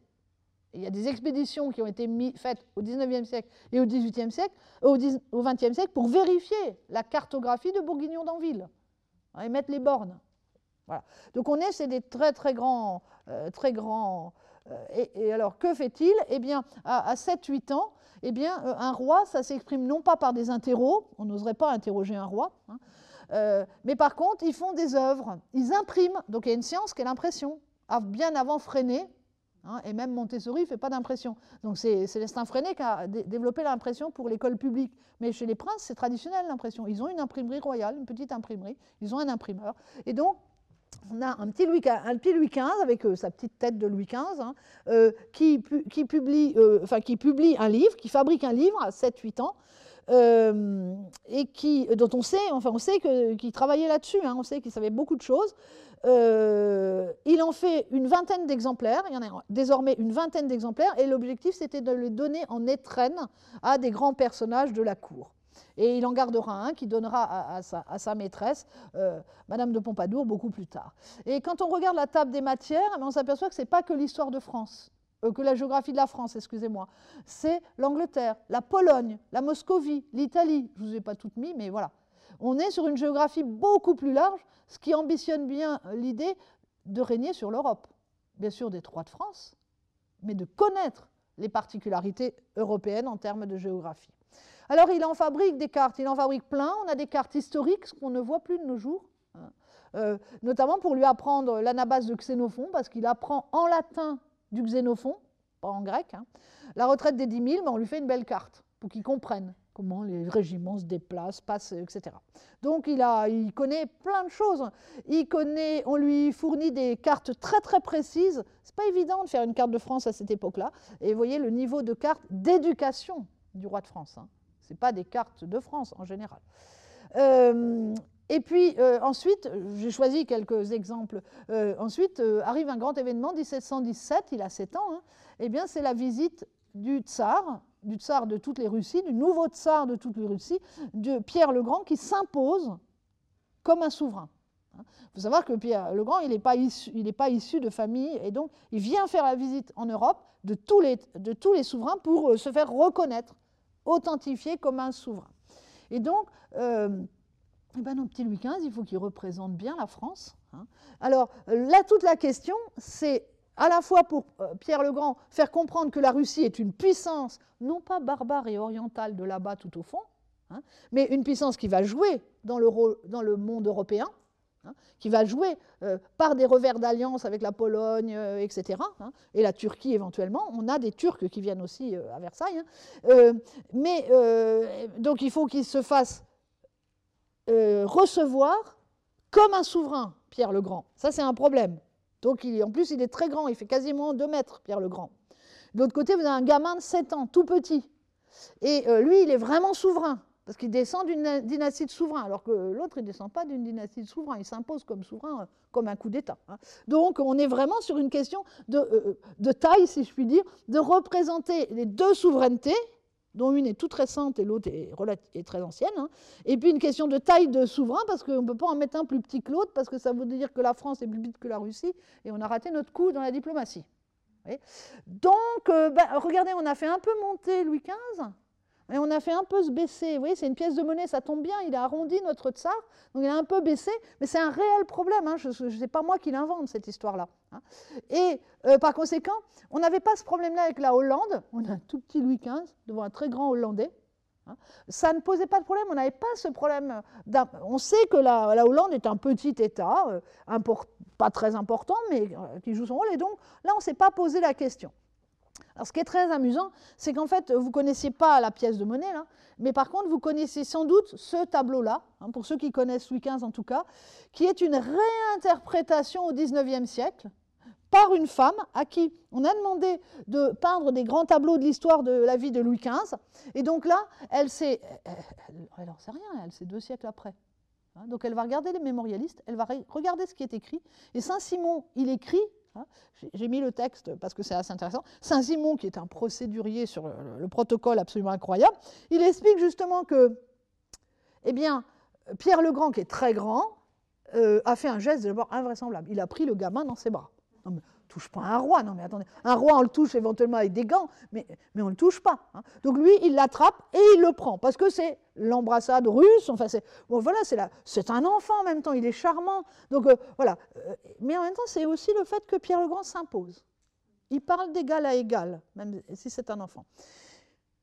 Il y a des expéditions qui ont été faites au XIXe siècle et au XVIIIe siècle, au XXe siècle, pour vérifier la cartographie de Bourguignon d'Anville et mettre les bornes. Voilà. Donc on est chez des très grands. Et alors que fait-il? Eh bien, à 7-8 ans, eh bien, un roi, ça s'exprime non pas par des interros, on n'oserait pas interroger un roi, hein, mais par contre, ils font des œuvres, ils impriment. Donc il y a une science qui est l'impression, bien avant Freinet. Et même Montessori ne fait pas d'impression. Donc c'est Célestin Freinet qui a développé l'impression pour l'école publique. Mais chez les princes, c'est traditionnel l'impression. Ils ont une imprimerie royale, une petite imprimerie, ils ont un imprimeur. Et donc, on a un petit Louis XV avec sa petite tête de Louis XV, hein, qui publie un livre, qui fabrique un livre à 7-8 ans, dont on sait qu'il travaillait là-dessus, hein, on sait qu'il savait beaucoup de choses. Il en fait une vingtaine d'exemplaires, il y en a désormais une vingtaine d'exemplaires, et l'objectif c'était de les donner en étrenne à des grands personnages de la cour. Et il en gardera un qui donnera à sa maîtresse, Madame de Pompadour, beaucoup plus tard. Et quand on regarde la table des matières, on s'aperçoit que ce n'est pas que l'histoire de France, que la géographie de la France, excusez-moi, c'est l'Angleterre, la Pologne, la Moscovie, l'Italie, je ne vous ai pas toutes mis, mais voilà. On est sur une géographie beaucoup plus large, ce qui ambitionne bien l'idée de régner sur l'Europe. Bien sûr des Trois de France, mais de connaître les particularités européennes en termes de géographie. Alors il en fabrique des cartes, il en fabrique plein, on a des cartes historiques, ce qu'on ne voit plus de nos jours, hein, notamment pour lui apprendre l'anabase de Xénophon, parce qu'il apprend en latin du Xénophon, pas en grec, hein, la retraite des 10 000, mais on lui fait une belle carte pour qu'il comprenne comment les régiments se déplacent, passent, etc. Donc il connaît plein de choses. On lui fournit des cartes très très précises. Ce n'est pas évident de faire une carte de France à cette époque-là. Et vous voyez le niveau de carte d'éducation du roi de France, hein. Ce n'est pas des cartes de France en général. Ensuite, j'ai choisi quelques exemples. Arrive un grand événement, 1717, il a 7 ans. Hein, eh bien, c'est la visite du tsar, du tsar de toutes les Russies, du nouveau tsar de toutes les Russies, de Pierre le Grand, qui s'impose comme un souverain. Il faut savoir que Pierre le Grand, il n'est pas issu de famille, et donc il vient faire la visite en Europe de tous les souverains pour se faire reconnaître, authentifier comme un souverain. Et donc, nos petits Louis XV, il faut qu'ils représentent bien la France. Alors là, toute la question, c'est à la fois pour Pierre le Grand faire comprendre que la Russie est une puissance, non pas barbare et orientale de là-bas tout au fond, mais une puissance qui va jouer dans le monde européen, qui va jouer par des revers d'alliance avec la Pologne, etc., et la Turquie éventuellement. On a des Turcs qui viennent aussi à Versailles. Donc il faut qu'ils se fassent recevoir comme un souverain, Pierre le Grand. Ça, c'est un problème. Donc en plus, il est très grand, il fait quasiment 2 mètres, Pierre le Grand. De l'autre côté, vous avez un gamin de 7 ans, tout petit. Et lui, il est vraiment souverain, parce qu'il descend d'une dynastie de souverains, alors que l'autre, il ne descend pas d'une dynastie de souverains, il s'impose comme souverain, comme un coup d'État. Donc, on est vraiment sur une question de taille, si je puis dire, de représenter les deux souverainetés, dont une est toute récente et l'autre est très ancienne, et puis une question de taille de souverain, parce qu'on ne peut pas en mettre un plus petit que l'autre, parce que ça veut dire que la France est plus petite que la Russie, et on a raté notre coup dans la diplomatie. Donc, regardez, on a fait un peu monter Louis XV, et on a fait un peu se baisser. Vous voyez, c'est une pièce de monnaie, ça tombe bien, il a arrondi notre tsar, donc il a un peu baissé, mais c'est un réel problème, ce n'est pas moi qui l'invente, cette histoire-là. Et par conséquent, on n'avait pas ce problème-là avec la Hollande, on a un tout petit Louis XV devant un très grand Hollandais, ça ne posait pas de problème, on n'avait pas ce problème. On sait que la Hollande est un petit État, pas très important, mais qui joue son rôle, et donc là, on ne s'est pas posé la question. Alors, ce qui est très amusant, c'est qu'en fait, vous ne connaissiez pas la pièce de monnaie, là, mais par contre, vous connaissez sans doute ce tableau-là, pour ceux qui connaissent Louis XV en tout cas, qui est une réinterprétation au XIXe siècle par une femme à qui on a demandé de peindre des grands tableaux de l'histoire de la vie de Louis XV. Et donc là, elle n'en sait rien, elle sait 2 siècles après. Donc elle va regarder les mémorialistes, elle va regarder ce qui est écrit. Et Saint-Simon, il écrit... J'ai mis le texte parce que c'est assez intéressant. Saint-Simon, qui est un procédurier sur le protocole absolument incroyable, il explique justement que Pierre le Grand, qui est très grand, a fait un geste d'abord invraisemblable. Il a pris le gamin dans ses bras. Non, mais touche pas un roi. Non, mais attendez, un roi, on le touche éventuellement avec des gants, mais on ne le touche pas. Donc lui, il l'attrape et il le prend parce que c'est l'embrassade russe. Enfin, c'est un enfant en même temps, il est charmant. Donc voilà. Mais en même temps, c'est aussi le fait que Pierre le Grand s'impose. Il parle d'égal à égal, même si c'est un enfant.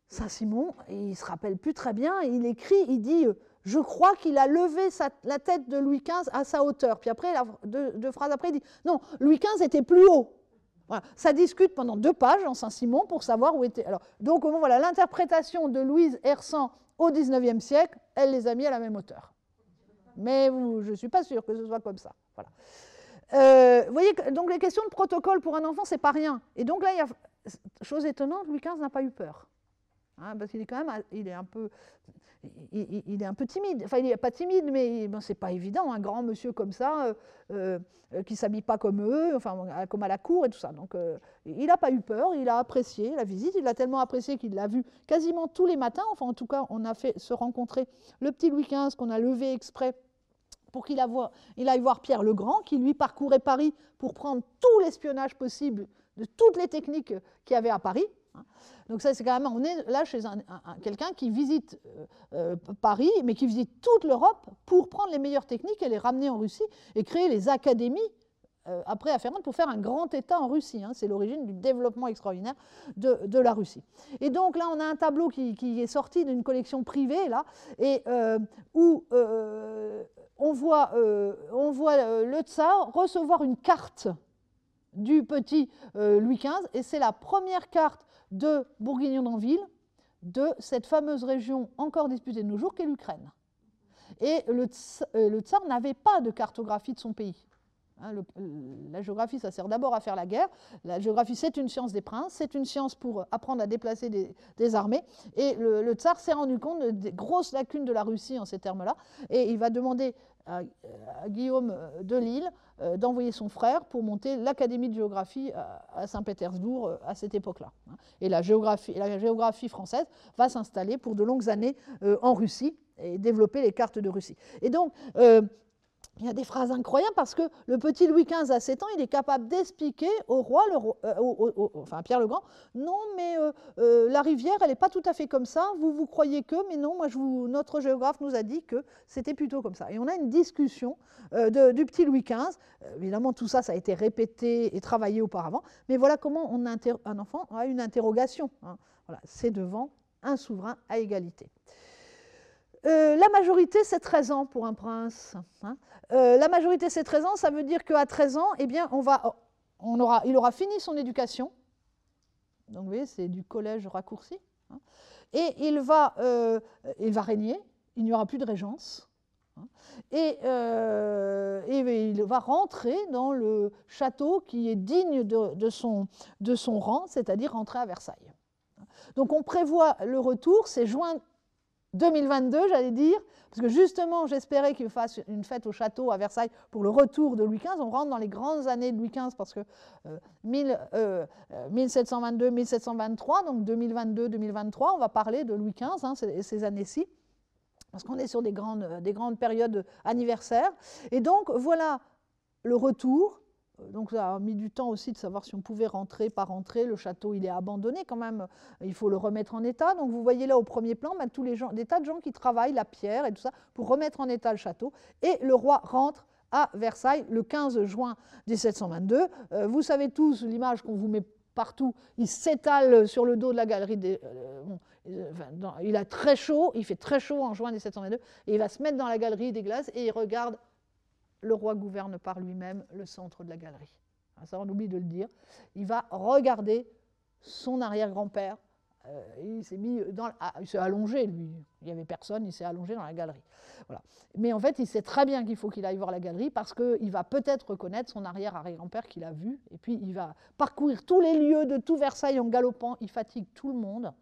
Saint-Simon, il ne se rappelle plus très bien, il écrit, il dit... Je crois qu'il a levé la tête de Louis XV à sa hauteur. Puis après, deux phrases après, il dit « Non, Louis XV était plus haut ». Voilà. Ça discute pendant 2 pages en Saint-Simon pour savoir où était... Alors, donc, voilà, l'interprétation de Louise Hersan au XIXe siècle, elle les a mis à la même hauteur. Mais je ne suis pas sûre que ce soit comme ça. Voilà. Vous voyez, donc les questions de protocole pour un enfant, ce n'est pas rien. Et donc là, il y a chose étonnante, Louis XV n'a pas eu peur. Parce qu'il est quand même... Il est un peu timide, enfin il n'est pas timide, mais ce n'est pas évident, un grand monsieur comme ça, qui ne s'habille pas comme eux, enfin comme à la cour et tout ça. Donc il n'a pas eu peur, il a apprécié la visite, il l'a tellement apprécié qu'il l'a vu quasiment tous les matins, enfin en tout cas on a fait se rencontrer le petit Louis XV qu'on a levé exprès pour qu'il aille voir Pierre le Grand, qui lui parcourait Paris pour prendre tout l'espionnage possible de toutes les techniques qu'il y avait à Paris. Donc ça, c'est quand même, on est là chez quelqu'un qui visite Paris, mais qui visite toute l'Europe pour prendre les meilleures techniques et les ramener en Russie et créer les académies après afférentes pour faire un grand État en Russie. C'est l'origine du développement extraordinaire de la Russie. Et donc là, on a un tableau qui est sorti d'une collection privée, là, et où on voit le tsar recevoir une carte du petit Louis XV, et c'est la première carte de Bourguignon d'Anville, de cette fameuse région encore disputée de nos jours qu'est l'Ukraine. Et le tsar n'avait pas de cartographie de son pays. Hein, la géographie, ça sert d'abord à faire la guerre. La géographie, c'est une science des princes, c'est une science pour apprendre à déplacer des armées. Et le tsar s'est rendu compte des grosses lacunes de la Russie en ces termes-là. Et il va demander à Guillaume de Lille d'envoyer son frère pour monter l'Académie de géographie à Saint-Pétersbourg à cette époque-là. Et la géographie française va s'installer pour de longues années en Russie et développer les cartes de Russie. Et donc... il y a des phrases incroyables parce que le petit Louis XV à 7 ans, il est capable d'expliquer au roi, enfin à Pierre le Grand, non mais la rivière, elle n'est pas tout à fait comme ça, vous vous croyez que, mais non, moi, notre géographe nous a dit que c'était plutôt comme ça. Et on a une discussion du petit Louis XV, évidemment tout ça, ça a été répété et travaillé auparavant, mais voilà comment un enfant a une interrogation. Hein. Voilà, c'est devant un souverain à égalité. La majorité, c'est 13 ans pour un prince. Hein. La majorité, c'est 13 ans, ça veut dire qu'à 13 ans, eh bien, il aura fini son éducation. Donc, vous voyez, c'est du collège raccourci. Hein. Et il va régner, il n'y aura plus de régence. Hein. Et il va rentrer dans le château qui est digne de son rang, c'est-à-dire rentrer à Versailles. Donc, on prévoit le retour, c'est juin 2022, j'allais dire, parce que justement, j'espérais qu'il fasse une fête au château à Versailles pour le retour de Louis XV. On rentre dans les grandes années de Louis XV parce que 1722, 1723, donc 2022, 2023, on va parler de Louis XV, hein, ces années-ci, parce qu'on est sur des grandes périodes anniversaires. Et donc, voilà le retour. Donc ça a mis du temps aussi de savoir si on pouvait rentrer, pas rentrer, le château il est abandonné quand même, il faut le remettre en état. Donc vous voyez là au premier plan bah, tous des tas de gens qui travaillent la pierre et tout ça pour remettre en état le château. Et le roi rentre à Versailles le 15 juin 1722. Vous savez tous l'image qu'on vous met partout, il s'étale sur le dos de la galerie, il a très chaud, il fait très chaud en juin 1722, et il va se mettre dans la galerie des glaces et il regarde. Le roi gouverne par lui-même le centre de la galerie. Ça, on oublie de le dire. Il va regarder son arrière-grand-père. Il s'est mis il s'est allongé, lui. Il n'y avait personne, il s'est allongé dans la galerie. Voilà. Mais en fait, il sait très bien qu'il faut qu'il aille voir la galerie parce qu'il va peut-être reconnaître son arrière-arrière-grand-père qu'il a vu. Et puis, il va parcourir tous les lieux de tout Versailles en galopant. Il fatigue tout le monde.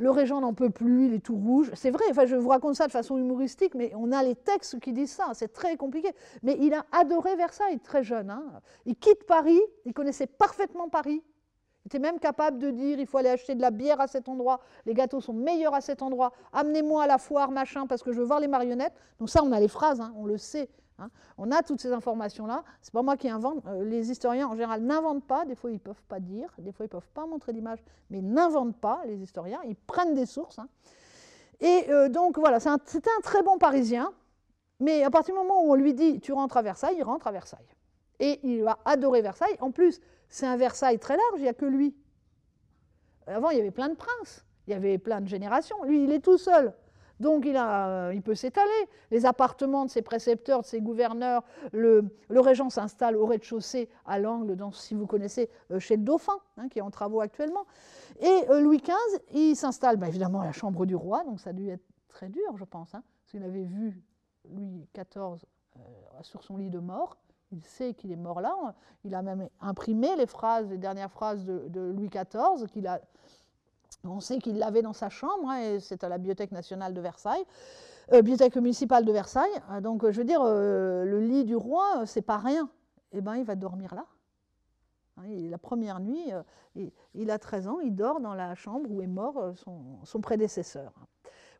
Le régent n'en peut plus, il est tout rouge. C'est vrai, enfin, je vous raconte ça de façon humoristique, mais on a les textes qui disent ça, c'est très compliqué. Mais il a adoré Versailles, très jeune. Hein. Il quitte Paris, il connaissait parfaitement Paris. Il était même capable de dire, il faut aller acheter de la bière à cet endroit, les gâteaux sont meilleurs à cet endroit, amenez-moi à la foire, machin, parce que je veux voir les marionnettes. Donc ça, on a les phrases, hein, on le sait. Hein. On a toutes ces informations-là, c'est pas moi qui invente, les historiens en général n'inventent pas, des fois ils ne peuvent pas dire, des fois ils ne peuvent pas montrer d'image, mais ils n'inventent pas, les historiens, ils prennent des sources. Hein. Et donc voilà, c'était un très bon Parisien, mais à partir du moment où on lui dit « tu rentres à Versailles », il rentre à Versailles. Et il va adorer Versailles, en plus c'est un Versailles très large, il n'y a que lui. Avant il y avait plein de princes, il y avait plein de générations, lui il est tout seul. Donc il peut s'étaler. Les appartements de ses précepteurs, de ses gouverneurs, le régent s'installe au rez-de-chaussée à l'angle, si vous connaissez, chez le Dauphin, hein, qui est en travaux actuellement. Et Louis XV, il s'installe bah, évidemment à la chambre du roi, donc ça a dû être très dur, je pense, hein, parce qu'il avait vu Louis XIV sur son lit de mort. Il sait qu'il est mort là. Il a même imprimé les dernières phrases de Louis XIV qu'il a... On sait qu'il l'avait dans sa chambre, hein, et c'est à la Bibliothèque nationale de Versailles, Bibliothèque municipale de Versailles. Donc, je veux dire, le lit du roi, c'est pas rien. Eh bien, il va dormir là. Hein, la première nuit, il a 13 ans, il dort dans la chambre où est mort son prédécesseur.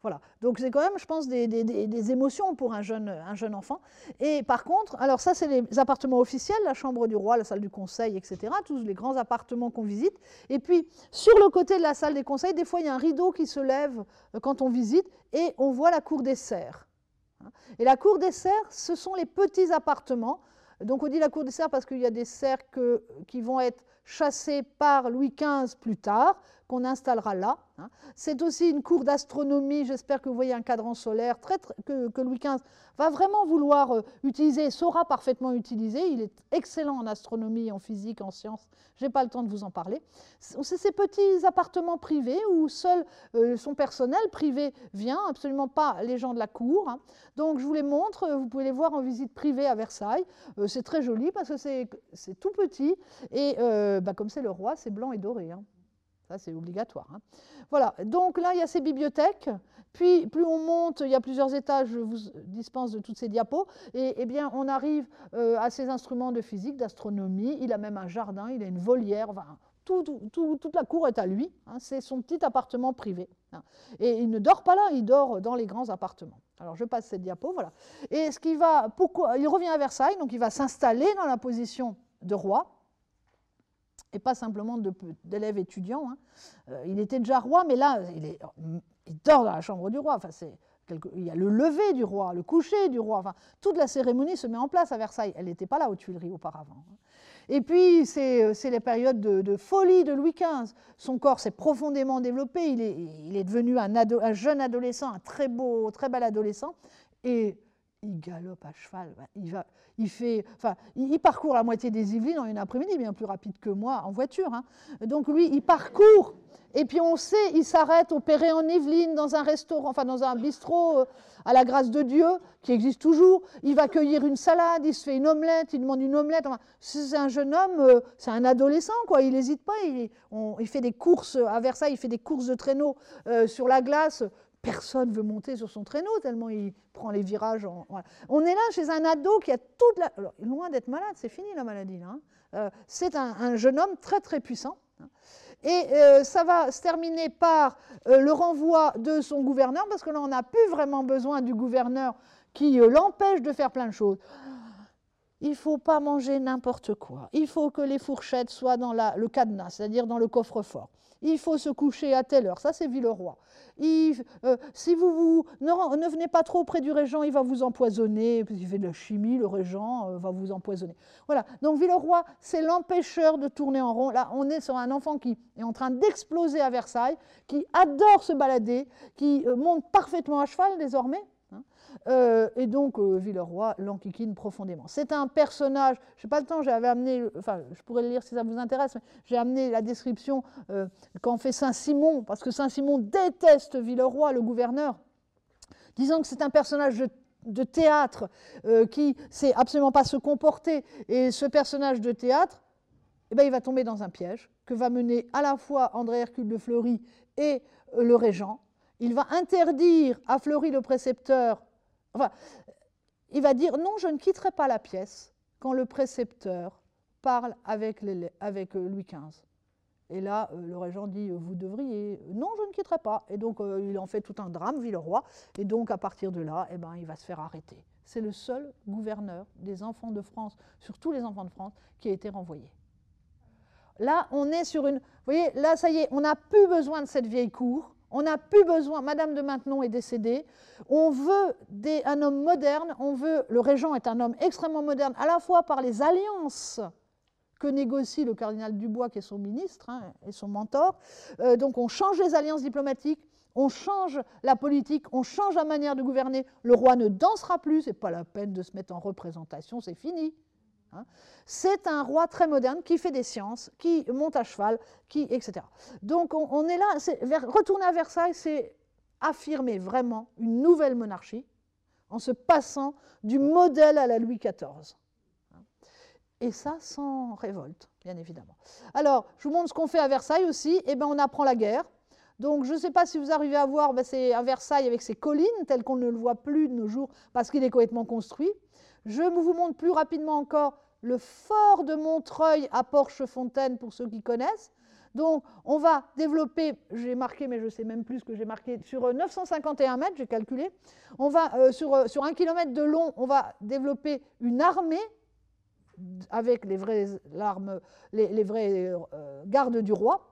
Voilà. Donc, c'est quand même, je pense, des émotions pour un jeune enfant. Et par contre, alors ça, c'est les appartements officiels, la chambre du roi, la salle du conseil, etc. Tous les grands appartements qu'on visite. Et puis, sur le côté de la salle des conseils, des fois, il y a un rideau qui se lève quand on visite et on voit la cour des serfs. Et la cour des serfs, ce sont les petits appartements. Donc, on dit la cour des serfs parce qu'il y a des serfs qui vont être chassée par Louis XV plus tard, qu'on installera là. C'est aussi une cour d'astronomie, j'espère que vous voyez un cadran solaire que Louis XV va vraiment vouloir utiliser, saura parfaitement utiliser. Il est excellent en astronomie, en physique, en sciences, je n'ai pas le temps de vous en parler. C'est ces petits appartements privés où seul son personnel privé vient, absolument pas les gens de la cour. Donc je vous les montre, vous pouvez les voir en visite privée à Versailles. C'est très joli parce que c'est tout petit et comme c'est le roi, c'est blanc et doré. Ça, c'est obligatoire. Voilà, donc là, il y a ces bibliothèques. Puis, plus on monte, il y a plusieurs étages, je vous dispense de toutes ces diapos. Et bien, on arrive à ces instruments de physique, d'astronomie. Il a même un jardin, il a une volière. Enfin, toute la cour est à lui. C'est son petit appartement privé. Et il ne dort pas là, il dort dans les grands appartements. Alors, je passe cette diapo, voilà. Et ce qu'il va, pourquoi, il revient à Versailles, donc il va s'installer dans la position de roi. Et pas simplement d'élèves étudiants. Il était déjà roi, mais là, il dort dans la chambre du roi. Enfin, il y a le lever du roi, le coucher du roi. Enfin, toute la cérémonie se met en place à Versailles. Elle n'était pas là aux Tuileries auparavant. Et puis, c'est les périodes de folie de Louis XV. Son corps s'est profondément développé. Il est devenu un jeune adolescent, un très bel adolescent. Et il galope à cheval, il parcourt la moitié des Yvelines en une après-midi, bien plus rapide que moi en voiture. Donc lui, il parcourt, et puis on sait, il s'arrête au Perret-en-Yvelines, dans un restaurant, enfin dans un bistrot à la grâce de Dieu, qui existe toujours. Il va cueillir une salade, il se fait une omelette, il demande une omelette. Enfin, c'est un jeune homme, c'est un adolescent, quoi. Il n'hésite pas, il fait des courses à Versailles, il fait des courses de traîneau sur la glace. Personne ne veut monter sur son traîneau tellement il prend les virages. Voilà. On est là chez un ado qui a toute la... Alors, loin d'être malade, c'est fini la maladie. C'est un jeune homme très très puissant. Et ça va se terminer par le renvoi de son gouverneur, parce que là on n'a plus vraiment besoin du gouverneur qui l'empêche de faire plein de choses. Il ne faut pas manger n'importe quoi. Il faut que les fourchettes soient dans le cadenas, c'est-à-dire dans le coffre-fort. Il faut se coucher à telle heure, ça c'est Villeroy. Si ne venez pas trop près du régent, il va vous empoisonner, parce qu'il fait de la chimie, le régent va vous empoisonner. Voilà, donc Villeroy, c'est l'empêcheur de tourner en rond. Là, on est sur un enfant qui est en train d'exploser à Versailles, qui adore se balader, qui monte parfaitement à cheval désormais. Et donc Villeroy l'enquiquine profondément. C'est un personnage, je n'ai pas le temps, j'avais amené, enfin je pourrais le lire si ça vous intéresse, mais j'ai amené la description qu'en fait Saint-Simon, parce que Saint-Simon déteste Villeroy, le gouverneur, disant que c'est un personnage de théâtre qui ne sait absolument pas se comporter, et ce personnage de théâtre, eh bien, il va tomber dans un piège que va mener à la fois André-Hercule de Fleury et le régent. Il va interdire à Fleury le précepteur, enfin, il va dire « Non, je ne quitterai pas la pièce quand le précepteur parle avec Louis XV ». Et là, le régent dit « Vous devriez, non, je ne quitterai pas ». Et donc, il en fait tout un drame, Villeroy. Et donc, à partir de là, eh ben, il va se faire arrêter. C'est le seul gouverneur des enfants de France, sur tous les enfants de France, qui a été renvoyé. Là, on est sur une... Vous voyez, là, ça y est, on n'a plus besoin de cette vieille cour. On n'a plus besoin, Madame de Maintenon est décédée, on veut un homme moderne, le régent est un homme extrêmement moderne, à la fois par les alliances que négocie le cardinal Dubois, qui est son ministre et son mentor. Donc on change les alliances diplomatiques, on change la politique, on change la manière de gouverner, le roi ne dansera plus, c'est pas la peine de se mettre en représentation, c'est fini. C'est un roi très moderne qui fait des sciences, qui monte à cheval, etc. Donc on est là, retourner à Versailles, c'est affirmer vraiment une nouvelle monarchie en se passant du modèle à la Louis XIV. Et ça sans révolte, bien évidemment. Alors, je vous montre ce qu'on fait à Versailles aussi. Eh bien, on apprend la guerre. Donc, je ne sais pas si vous arrivez à voir, ben, c'est à Versailles avec ses collines, telles qu'on ne le voit plus de nos jours parce qu'il est complètement construit. Je vous montre plus rapidement encore le fort de Montreuil à Porchefontaine, pour ceux qui connaissent. Donc, on va développer, j'ai marqué, mais je ne sais même plus ce que j'ai marqué, sur 951 mètres, j'ai calculé. On va, sur 1 km de long, on va développer une armée avec les vraies gardes du roi.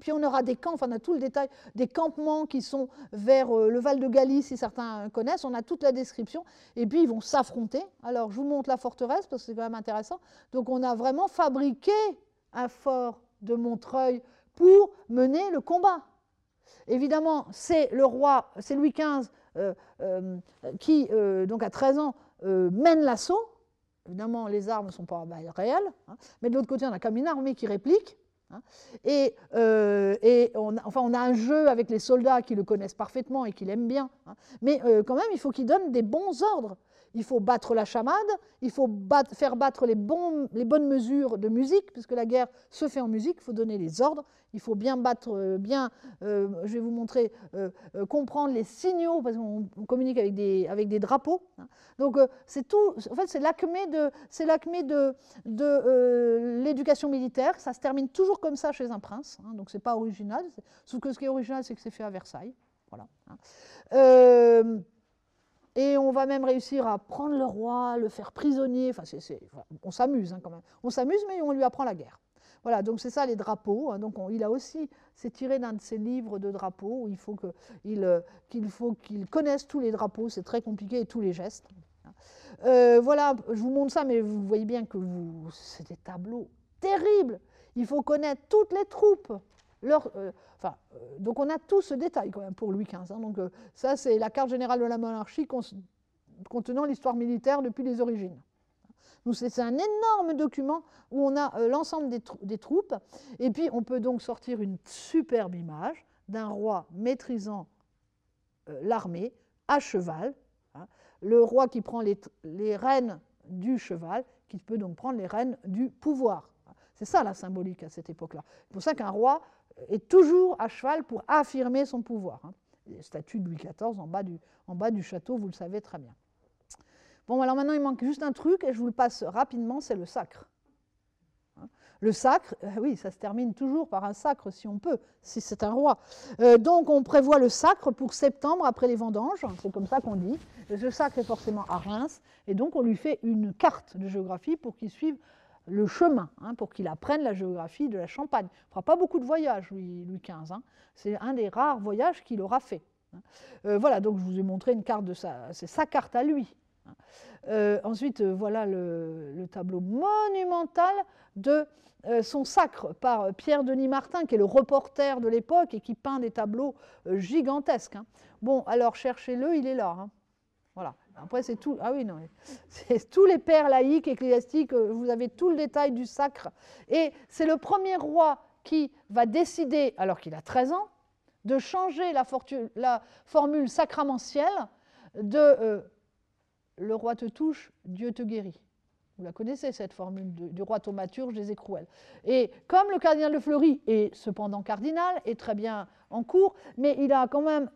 Puis on aura des camps, enfin on a tout le détail, des campements qui sont vers le Val de Galie, si certains connaissent, on a toute la description, et puis ils vont s'affronter. Alors je vous montre la forteresse, parce que c'est quand même intéressant. Donc on a vraiment fabriqué un fort de Montreuil pour mener le combat. Évidemment, c'est le roi, c'est Louis XV qui, donc à 13 ans, mène l'assaut. Évidemment, les armes ne sont pas réelles, hein, mais de l'autre côté, on a comme une armée qui réplique. Hein, et on a un jeu avec les soldats qui le connaissent parfaitement et qui l'aiment bien. Hein, mais quand même, il faut qu'il donne des bons ordres. Il faut battre la chamade, il faut faire battre les bonnes mesures de musique, puisque la guerre se fait en musique, il faut donner les ordres, il faut bien battre, bien, je vais vous montrer, comprendre les signaux, parce qu'on communique avec des drapeaux. Hein. Donc c'est tout, en fait c'est l'acmé de l'éducation militaire, ça se termine toujours comme ça chez un prince, hein, donc c'est pas original, sauf que ce qui est original c'est que c'est fait à Versailles, voilà. Hein. Et on va même réussir à prendre le roi, le faire prisonnier. Enfin, on s'amuse hein, quand même. On s'amuse, mais on lui apprend la guerre. Voilà, donc c'est ça les drapeaux. Hein. Donc il a aussi, c'est tiré d'un de ses livres de drapeaux où il faut qu'il connaisse tous les drapeaux. C'est très compliqué et tous les gestes. Voilà, je vous montre ça, mais vous voyez bien que c'est des tableaux terribles. Il faut connaître toutes les troupes. Donc on a tout ce détail quand même pour Louis XV. Hein, donc ça c'est la carte générale de la monarchie contenant l'histoire militaire depuis les origines. Donc c'est un énorme document où on a l'ensemble des troupes. Et puis on peut donc sortir une superbe image d'un roi maîtrisant l'armée à cheval. Hein, le roi qui prend les rênes du cheval, qui peut donc prendre les rênes du pouvoir. C'est ça la symbolique à cette époque-là. C'est pour ça qu'un roi est toujours à cheval pour affirmer son pouvoir. Hein. Statue de Louis XIV en bas du château, vous le savez très bien. Bon, alors maintenant, il manque juste un truc, et je vous le passe rapidement, c'est le sacre. Hein. Le sacre, oui, ça se termine toujours par un sacre, si on peut, si c'est un roi. Donc, on prévoit le sacre pour septembre, après les vendanges, c'est comme ça qu'on dit. Le sacre est forcément à Reims, et donc on lui fait une carte de géographie pour qu'il suive le chemin, hein, pour qu'il apprenne la géographie de la Champagne. Il ne fera pas beaucoup de voyages, Louis XV. Hein. C'est un des rares voyages qu'il aura fait. Voilà, donc je vous ai montré une carte de sa... C'est sa carte à lui. Ensuite, voilà le tableau monumental de son sacre par Pierre-Denis Martin, qui est le reporter de l'époque et qui peint des tableaux gigantesques. Hein. Bon, alors cherchez-le, il est là. Hein. Voilà. Après, c'est tout. Ah oui, non. C'est tous les pères laïcs, ecclésiastiques, vous avez tout le détail du sacre. Et c'est le premier roi qui va décider, alors qu'il a 13 ans, de changer la formule sacramentelle de le roi te touche, Dieu te guérit. Vous la connaissez, cette formule du roi thaumaturge des Écrouelles. Et comme le cardinal de Fleury est cependant cardinal, est très bien en cours, mais il a quand même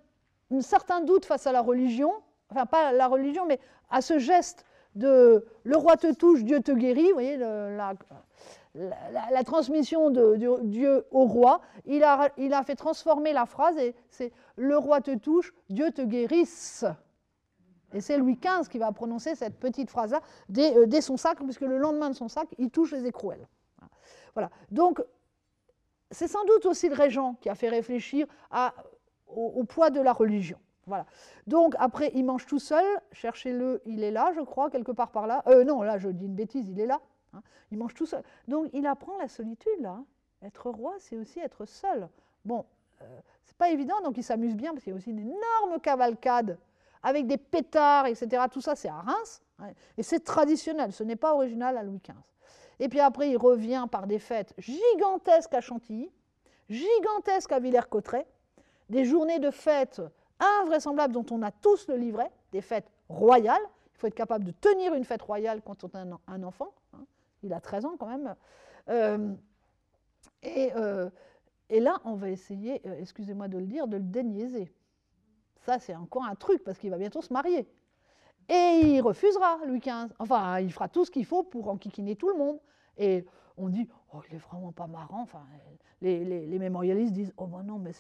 un certain doute face à la religion. Enfin, pas la religion, mais à ce geste de « le roi te touche, Dieu te guérit », vous voyez, la transmission de Dieu au roi, il a fait transformer la phrase et c'est « le roi te touche, Dieu te guérisse ». Et c'est Louis XV qui va prononcer cette petite phrase-là dès son sacre, puisque le lendemain de son sacre, il touche les écrouelles. Voilà. Donc, c'est sans doute aussi le régent qui a fait réfléchir au poids de la religion. Voilà. Donc, après, il mange tout seul. Cherchez-le, il est là, je crois, quelque part par là. Non, là, je dis une bêtise, il est là. Hein. Il mange tout seul. Donc, il apprend la solitude, là. Être roi, c'est aussi être seul. Bon, c'est pas évident, donc il s'amuse bien, parce qu'il y a aussi une énorme cavalcade avec des pétards, etc. Tout ça, c'est à Reims. Hein. Et c'est traditionnel, ce n'est pas original à Louis XV. Et puis après, il revient par des fêtes gigantesques à Chantilly, gigantesques à Villers-Cotterêts, des journées de fêtes invraisemblable dont on a tous le livret, des fêtes royales. Il faut être capable de tenir une fête royale quand on a un enfant. Hein. Il a 13 ans quand même. Et là, on va essayer, excusez-moi de le dire, de le déniaiser. Ça, c'est encore un truc, parce qu'il va bientôt se marier. Et il refusera, Louis XV. Enfin, il fera tout ce qu'il faut pour enquiquiner tout le monde. Et on dit, oh, il est vraiment pas marrant. Enfin, les mémorialistes disent, oh ben non, mais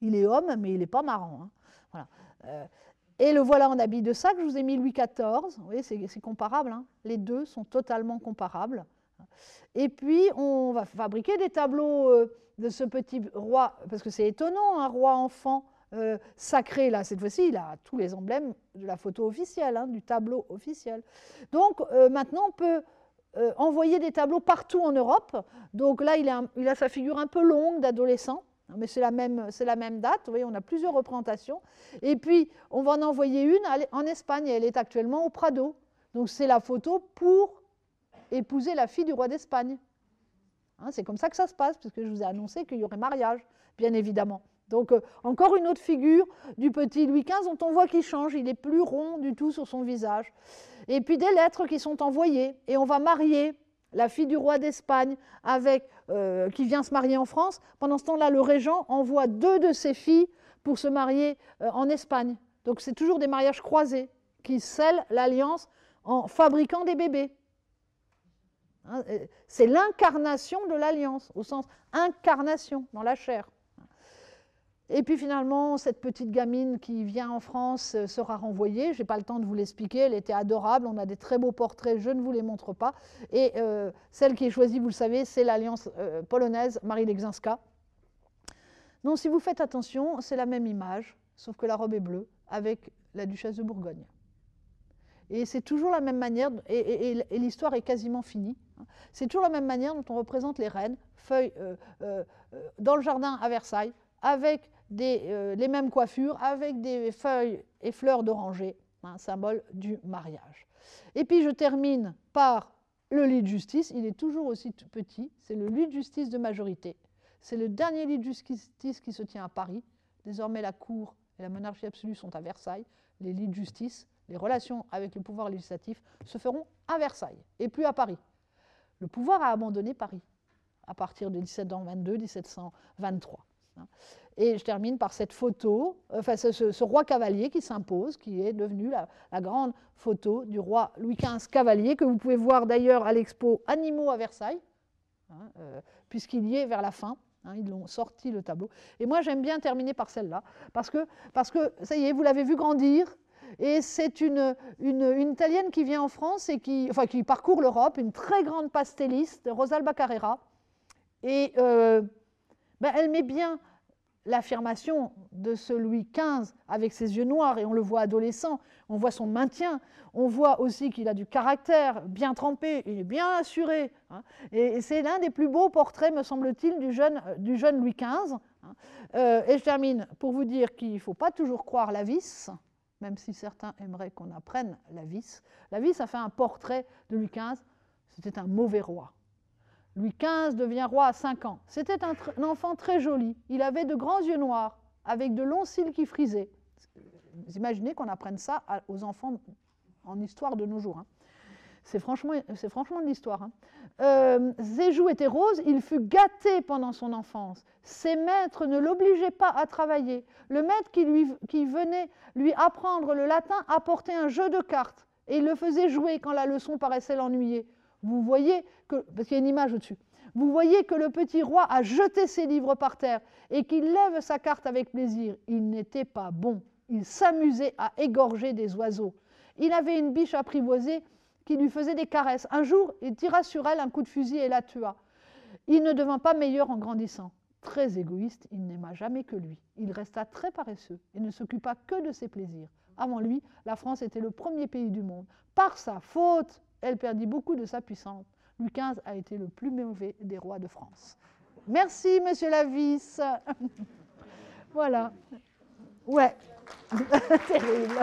il est homme, mais il n'est pas marrant. Hein. Voilà. Et le voilà en habit de sac, je vous ai mis Louis XIV, vous voyez, c'est comparable, hein. Les deux sont totalement comparables. Et puis, on va fabriquer des tableaux de ce petit roi, parce que c'est étonnant, un roi enfant sacré, là, cette fois-ci, il a tous les emblèmes de la photo officielle, hein, du tableau officiel. Donc, maintenant, on peut envoyer des tableaux partout en Europe. Donc là, il a sa figure un peu longue d'adolescent, mais c'est la même date. Vous voyez, on a plusieurs représentations. Et puis, on va en envoyer une en Espagne, et elle est actuellement au Prado. Donc c'est la photo pour épouser la fille du roi d'Espagne. Hein, c'est comme ça que ça se passe, puisque je vous ai annoncé qu'il y aurait mariage, bien évidemment. Donc encore une autre figure du petit Louis XV dont on voit qu'il change, il n'est plus rond du tout sur son visage. Et puis des lettres qui sont envoyées, et on va marier la fille du roi d'Espagne qui vient se marier en France. Pendant ce temps-là, le régent envoie deux de ses filles pour se marier en Espagne. Donc c'est toujours des mariages croisés qui scellent l'alliance en fabriquant des bébés. Hein, c'est l'incarnation de l'alliance, au sens incarnation dans la chair. Et puis finalement, cette petite gamine qui vient en France sera renvoyée. Je n'ai pas le temps de vous l'expliquer, elle était adorable, on a des très beaux portraits, je ne vous les montre pas. Et celle qui est choisie, vous le savez, c'est l'alliance polonaise, Marie Lexinska. Donc si vous faites attention, c'est la même image, sauf que la robe est bleue, avec la duchesse de Bourgogne. Et c'est toujours la même manière, et l'histoire est quasiment finie. C'est toujours la même manière dont on représente les reines, feuilles dans le jardin à Versailles, avec les mêmes coiffures, avec des feuilles et fleurs d'oranger, un symbole du mariage. Et puis je termine par le lit de justice, il est toujours aussi tout petit, c'est le lit de justice de majorité. C'est le dernier lit de justice qui se tient à Paris. Désormais la cour et la monarchie absolue sont à Versailles. Les lits de justice, les relations avec le pouvoir législatif se feront à Versailles et plus à Paris. Le pouvoir a abandonné Paris à partir de 1722-1723. Et je termine par cette photo, enfin ce roi cavalier qui s'impose, qui est devenu la grande photo du roi Louis XV cavalier, que vous pouvez voir d'ailleurs à l'expo Animaux à Versailles, hein, puisqu'il y est vers la fin, hein, ils l'ont sorti le tableau. Et moi j'aime bien terminer par celle-là, parce que ça y est, vous l'avez vu grandir, et c'est une Italienne qui vient en France, et qui parcourt l'Europe, une très grande pastelliste, Rosalba Carrera, et... elle met bien l'affirmation de ce Louis XV avec ses yeux noirs, et on le voit adolescent, on voit son maintien, on voit aussi qu'il a du caractère, bien trempé, il est bien assuré. Hein, et c'est l'un des plus beaux portraits, me semble-t-il, du jeune Louis XV. Hein. Et je termine pour vous dire qu'il ne faut pas toujours croire la vis, même si certains aimeraient qu'on apprenne la vis. La vis a fait un portrait de Louis XV, c'était un mauvais roi. Louis XV devient roi à 5 ans. C'était un enfant très joli. Il avait de grands yeux noirs, avec de longs cils qui frisaient. Vous imaginez qu'on apprenne ça aux enfants en histoire de nos jours. Hein. C'est franchement de l'histoire. Hein. Ses joues étaient roses. Il fut gâté pendant son enfance. Ses maîtres ne l'obligeaient pas à travailler. Le maître qui venait lui apprendre le latin apportait un jeu de cartes et il le faisait jouer quand la leçon paraissait l'ennuyer. Vous voyez que, parce qu'il y a une image au-dessus, vous voyez que le petit roi a jeté ses livres par terre et qu'il lève sa carte avec plaisir. Il n'était pas bon, il s'amusait à égorger des oiseaux. Il avait une biche apprivoisée qui lui faisait des caresses. Un jour, il tira sur elle un coup de fusil et la tua. Il ne devint pas meilleur en grandissant. Très égoïste, il n'aima jamais que lui. Il resta très paresseux et ne s'occupa que de ses plaisirs. Avant lui, la France était le premier pays du monde. Par sa faute, elle perdit beaucoup de sa puissance. Louis XV a été le plus mauvais des rois de France. Merci, monsieur Lavis. Voilà. Ouais. Terrible.